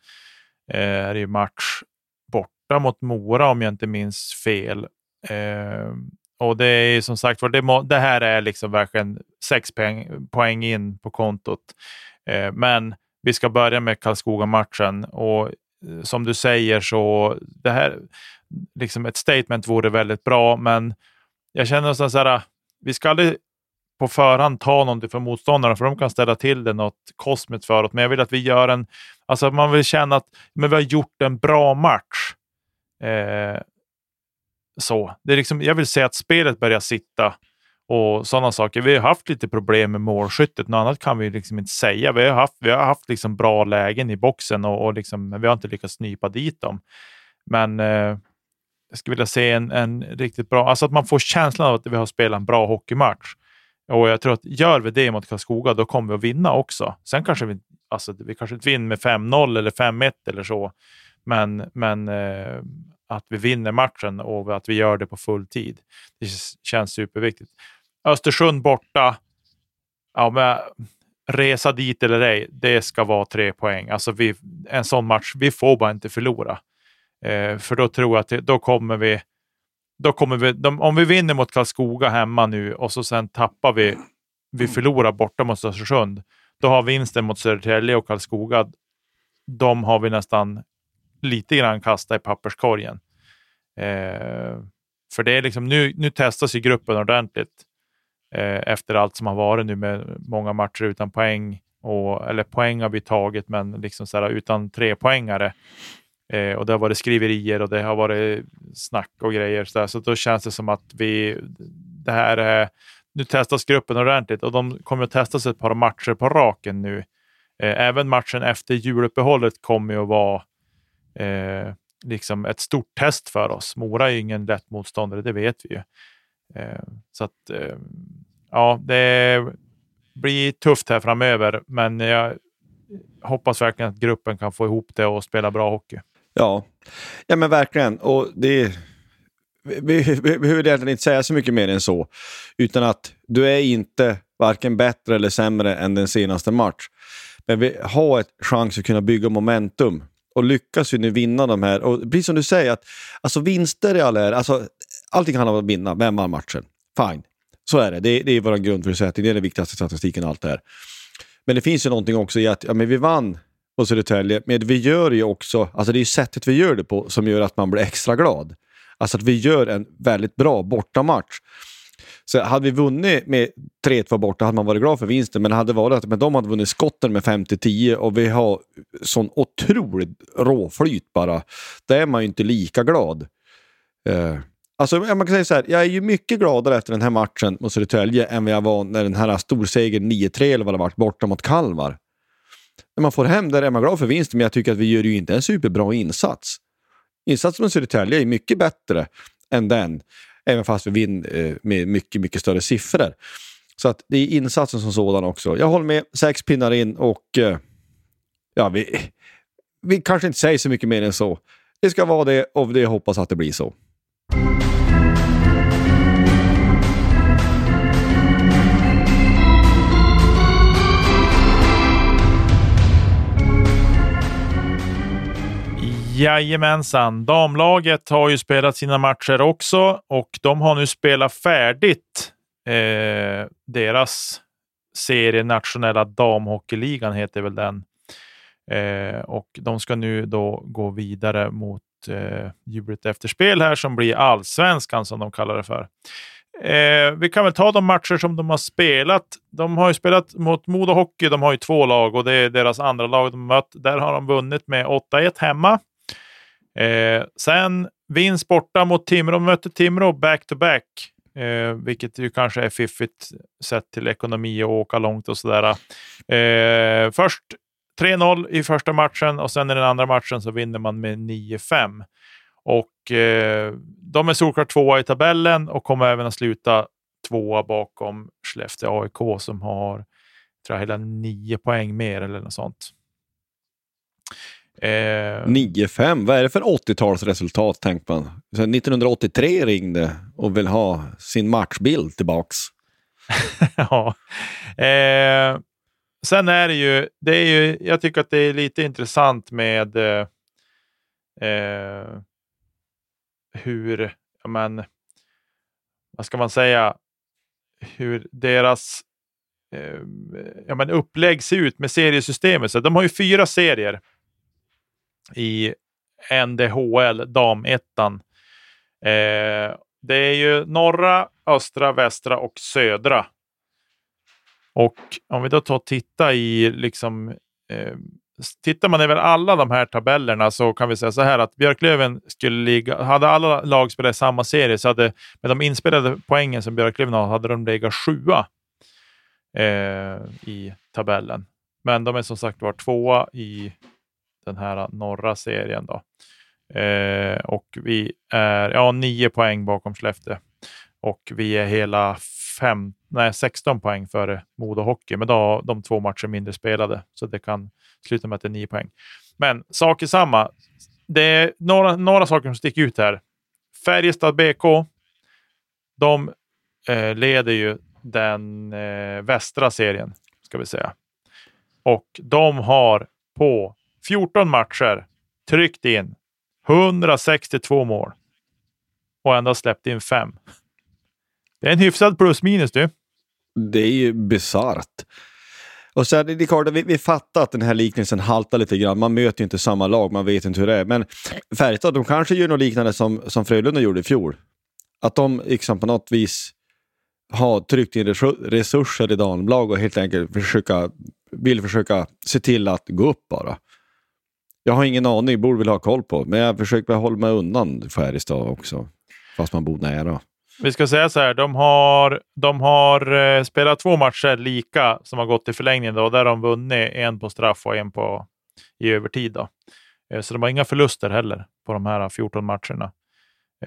Är ju match borta mot Mora om jag inte minns fel. Och det är som sagt, det här är liksom verkligen 6 poäng in på kontot. Men vi ska börja med Karlskoga-matchen, och som du säger så det här liksom ett statement vore väldigt bra, men jag känner någonstans så här, vi ska aldrig på förhand ta någonting för motståndarna, för de kan ställa till det något kosmiskt föråt, men jag vill att vi gör alltså man vill känna att men vi har gjort en bra match. Så det är liksom, jag vill säga att spelet börjar sitta och sådana saker. Vi har haft lite problem med målskyttet, något annat kan vi liksom inte säga. Vi har haft liksom bra lägen i boxen och liksom, men vi har inte lyckats snipa dit dem. Men jag skulle vilja se en riktigt bra, alltså att man får känslan av att vi har spelat en bra hockeymatch. Och jag tror att gör vi det mot Karlskoga, då kommer vi att vinna också. Sen kanske vi kanske inte vinner med 5-0 eller 5-1 eller så. Men att vi vinner matchen och att vi gör det på full tid. Det känns superviktigt. Östersund borta. Ja, men resa dit eller ej, det ska vara 3 poäng. Alltså en sån match, vi får bara inte förlora. För då tror jag att då kommer vi, om vi vinner mot Karlskoga hemma nu och så sen tappar vi förlorar borta mot Östersund, då har vinsten mot Södertälje och Karlskoga, de har vi nästan lite grann kasta i papperskorgen. För det är liksom, nu testas ju gruppen ordentligt efter allt som har varit nu med många matcher utan poäng, eller poäng har vi tagit, men liksom så här, utan 3-poängare. Och det har varit skriverier och det har varit snack och grejer. Så då känns det som att nu testas gruppen ordentligt, och de kommer att testas ett par matcher på raken nu. Även matchen efter juluppehållet kommer ju att vara liksom ett stort test för oss. Mora är ju ingen lätt motståndare, det vet vi ju. Så att ja, det blir tufft här framöver, men jag hoppas verkligen att gruppen kan få ihop det och spela bra hockey. Ja men verkligen. Och vi behöver egentligen inte säga så mycket mer än så, utan att du är inte varken bättre eller sämre än den senaste match. Men vi har ett chans att kunna bygga momentum. Och lyckas ju nu vinna de här. Och precis som du säger, att alltså vinster i alla är, alltså allting handlar om att vinna. Vem man matchen? Fine. Så är det. Det är vår grundförutsättning. Det är den viktigaste statistiken och allt det här. Men det finns ju någonting också i att ja, men vi vann på Södertälje. Men vi gör ju också, alltså det är ju sättet vi gör det på som gör att man blir extra glad. Alltså att vi gör en väldigt bra bortamatch. Så hade vi vunnit med 3-2 borta hade man varit glad för vinsten, men hade varit att men de hade vunnit skotten med 5-10 och vi har sån otroligt råflyt bara. Där är man ju inte lika glad. Alltså man kan säga så här, jag är ju mycket gladare efter den här matchen mot Södertälje än vad jag var när den här storsegern 9-3 eller vad det varit borta mot Kalmar. När man får hem där är man glad för vinsten, men jag tycker att vi gör ju inte en superbra insats. Insatsen mot Södertälje är mycket bättre än den. Även fast vi vinner med mycket, mycket större siffror. Så att det är insatsen som sådan också. Jag håller med, 6 pinnar in och ja, vi kanske inte säger så mycket mer än så. Det ska vara det och det hoppas att det blir så. Jajamensan, damlaget har ju spelat sina matcher också och de har nu spelat färdigt deras serie nationella damhockeyligan heter väl den. Och de ska nu då gå vidare mot jublet efterspel här som blir allsvenskan som de kallar det för. Vi kan väl ta de matcher som de har spelat. De har ju spelat mot Modo Hockey, de har ju 2 lag och det är deras andra lag de mött. Där har de vunnit med 8-1 hemma. Sen vinst borta mot Timrå. De mötte Timrå back-to-back. Vilket ju kanske är fiffigt sett till ekonomi och åka långt och sådär. Först 3-0 i första matchen. Och sen i den andra matchen så vinner man med 9-5. Och de är solklart 2:a i tabellen. Och kommer även att sluta 2:a bakom Skellefteå AIK. Som har hela 9 poäng mer eller något sånt. 9-5, vad är det för 80-talsresultat tänker man? Sen 1983 ringde och vill ha sin matchbild tillbaks. Ja. Sen är det ju, jag tycker att det är lite intressant med hur, ja men, vad ska man säga, hur deras ja men upplägg ser ut med seriesystemet. Så de har ju 4 serier i SDHL damettan. Det är ju norra, östra, västra och södra. Och om vi då tar och tittar i liksom tittar man över alla de här tabellerna så kan vi säga så här att Björklöven skulle ligga, hade alla lag spelat i samma serie så hade med de inspelade poängen som Björklöven hade de legat 7:a i tabellen. Men de är som sagt var 2:a i den här norra serien då. Och vi är 9 poäng bakom Skellefteå. Och vi är hela 16 poäng före Modo Hockey. Men då har de 2 matcher mindre spelade. Så det kan sluta med att det är 9 poäng. Men saker samma. Det är några saker som sticker ut här. Färjestad BK. De leder ju den västra serien. Ska vi säga. Och de har på 14 matcher tryckt in 162 mål och endast släppt in 5. Det är en hyfsad plus minus du. Det är ju bisarrt. Och sen det är klart, vi fattar att den här liknelsen haltar lite grann. Man möter ju inte samma lag, man vet inte hur det är. Men Färjestad, de kanske gör något liknande som Frölunda gjorde i fjol. Att de liksom på något vis har tryckt in resurser i damlag och helt enkelt vill försöka se till att gå upp bara. Jag har ingen aning, borde väl ha koll på. Men jag försöker hålla mig undan Färjestad också. Fast man bor nära. Vi ska säga så här, de har spelat 2 matcher lika som har gått i förlängningen då. Där de vunnit 1 på straff och 1 i övertid då. Så de har inga förluster heller på de här 14 matcherna.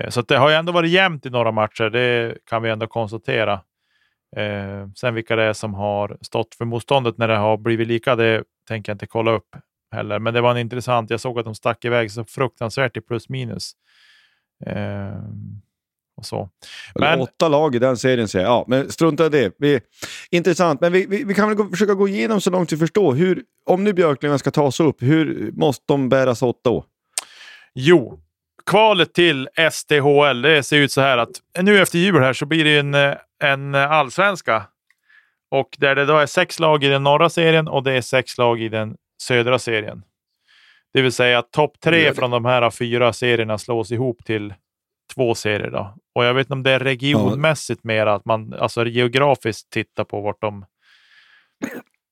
Så att det har ju ändå varit jämnt i några matcher, det kan vi ändå konstatera. Sen vilka det är som har stått för motståndet när det har blivit lika, det tänker jag inte kolla upp heller. Men det var en intressant, jag såg att de stack iväg så fruktansvärt i plus minus. och så. Men det 8 lag i den serien säger jag. Ja, men strunta i det. Intressant, men vi kan väl försöka gå igenom så långt vi förstår hur, om nu Björklöven ska ta sig upp, hur måste de bäras åt då? Jo, kvalet till SDHL, det ser ut så här att nu efter jul här så blir det en allsvenska. Och där det då är 6 lag i den norra serien och det är 6 lag i den södra serien. Det vill säga att topp 3 från de här 4 serierna slås ihop till 2 serier då. Och jag vet inte om det är regionmässigt mer att man alltså geografiskt tittar på vart de,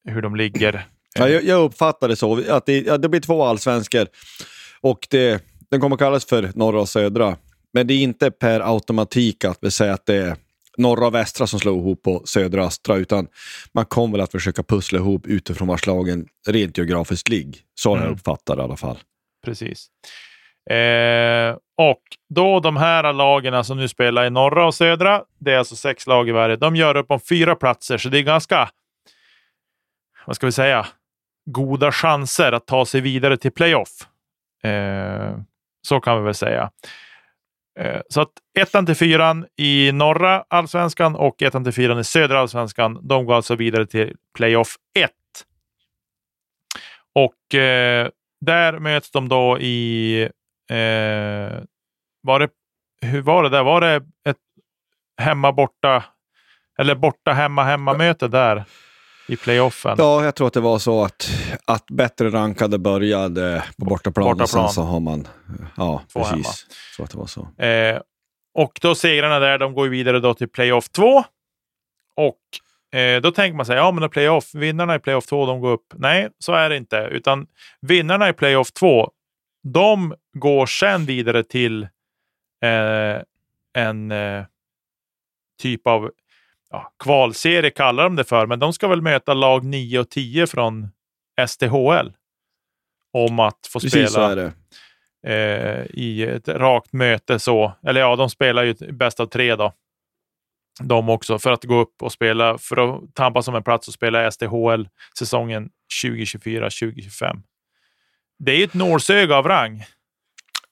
hur de ligger. Ja, jag uppfattar det så att det blir 2 allsvenskor och den kommer kallas för norra och södra. Men det är inte per automatik att vi säger att det är norra och västra som slår ihop på södra och östra, utan man kommer väl att försöka pussla ihop utifrån vars lagen rent geografiskt ligger. Så jag uppfattar det i alla fall. Precis. Och då de här lagen som nu spelar i norra och södra, det är alltså 6 lag i varje. De gör upp om 4 platser, så det är ganska, vad ska vi säga, goda chanser att ta sig vidare till playoff. Så kan vi väl säga. Så att 1-4 i norra allsvenskan och 1-4 i södra allsvenskan, de går alltså vidare till playoff 1. Och där möts de då i var det ett hemma borta eller borta hemma möte där i playoffen. Ja, jag tror att det var så att bättre rankade började på bortaplan och sen så har man två precis hemma. Så att det var så. Och då segrarna där, de går ju vidare då till playoff 2 och då tänker man sig, ja men playoff, vinnarna i playoff 2 de går upp. Nej, så är det inte, utan vinnarna i playoff 2 de går sen vidare till en typ av kvalserie kallar de det för, men de ska väl möta lag 9 och 10 från SDHL om att få precis spela i ett rakt möte så, eller ja, de spelar ju bäst av 3 då. De också för att gå upp och spela för att tampa som en plats och spela SDHL säsongen 2024-2025. Det är ju ett nålsöga av rang.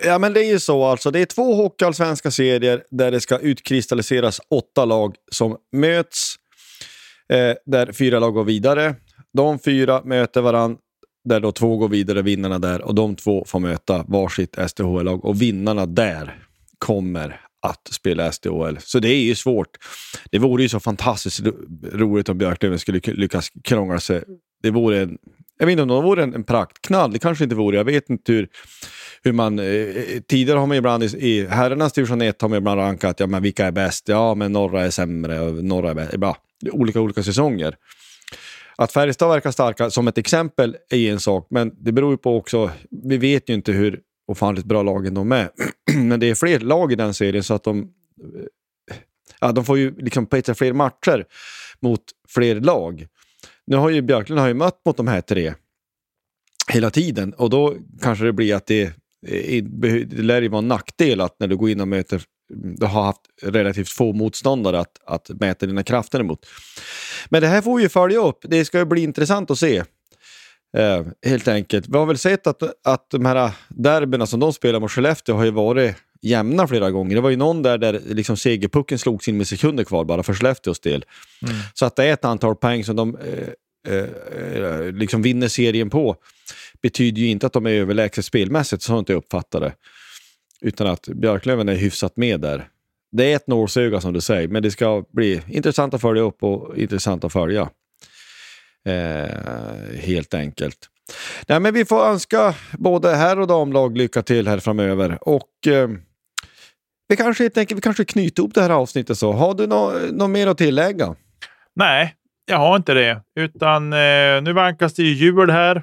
Ja, men det är ju så alltså. Det är 2 hockeyallsvenska serier där det ska utkristalliseras 8 lag som möts. Där 4 lag går vidare. De 4 möter varann. Där då 2 går vidare, vinnarna där. Och de 2 får möta varsitt SDHL-lag. Och vinnarna där kommer att spela SDHL. Så det är ju svårt. Det vore ju så fantastiskt roligt om Björklöven skulle lyckas krångla sig. Det vore en... Jag vet inte om det vore en praktknall. Det kanske inte vore. Jag vet inte hur man... tidigare har man ibland i herrarnas division 1 har man ibland rankat ja, men vilka är bäst? Ja, men norra är sämre. Och norra är bäst. Det är olika säsonger. Att Färjestad verkar starka som ett exempel är en sak. Men det beror ju på också... Vi vet ju inte hur ofantligt bra lagen de är. Men det är fler lag i den serien så att de... Ja, de får ju liksom peta fler matcher mot fler lag. Nu har ju Björklund mött mot de här 3 hela tiden. Och då kanske det blir att det lär ju vara en nackdel att när du går in och möter, du har haft relativt få motståndare att mäta dina krafter emot. Men det här får vi ju följa upp. Det ska ju bli intressant att se. Helt enkelt. Vi har väl sett att de här derberna som de spelar mot Skellefteå har ju varit jämna flera gånger. Det var ju någon där liksom segerpucken slogs in med sekunder kvar bara för Skellefteås del. Mm. Så att det är ett antal poäng som de liksom vinner serien på betyder ju inte att de är överlägset spelmässigt, så har jag inte uppfattat det. Utan att Björklöven är hyfsat med där. Det är ett nålsöga som du säger, men det ska bli intressant att följa upp och intressant att följa. Helt enkelt. Nej, men vi får önska både herr- och damlag lycka till här framöver och vi kanske knyter upp det här avsnittet så. Har du något mer att tillägga? Nej, jag har inte det, utan nu vankas det ju jul här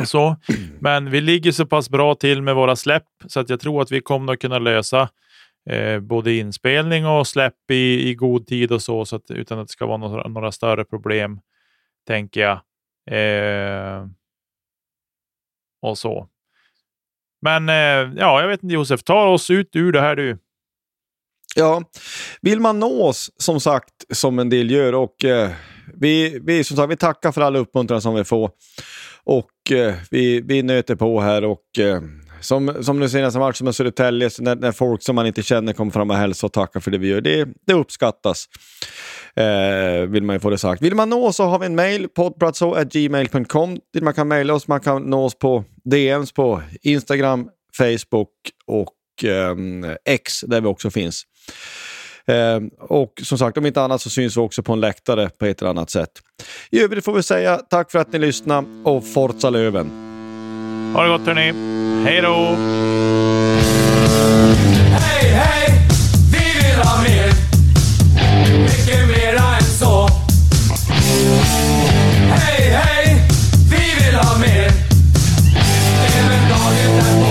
och så, men vi ligger så pass bra till med våra släpp så att jag tror att vi kommer att kunna lösa både inspelning och släpp i god tid och så att, utan att det ska vara några större problem, tänker jag. Och så. Men jag vet inte, Josef, ta oss ut ur det här du. Ja, vill man nå oss som sagt, som en del gör, och vi som sagt, vi tackar för alla uppmuntran som vi får och vi nöter på här och Som nu senaste matchen med Södertälje, när folk som man inte känner kommer fram och hälsa och tacka för det vi gör. Det uppskattas. Vill man ju få det sagt. Vill man nå så har vi en mail, poddplatso@gmail.com, dit man kan mejla oss. Man kan nå oss på DMs på Instagram, Facebook och X, där vi också finns. Och som sagt, om inte annat så syns vi också på en läktare på ett eller annat sätt. I övrigt får vi säga tack för att ni lyssnade och Forza Löven. Ha det gott hörni. Hej då! Hej hej! Vi vill ha mer! Mycket mera än så! Hej hej! Vi vill ha mer! Även dagen därpå!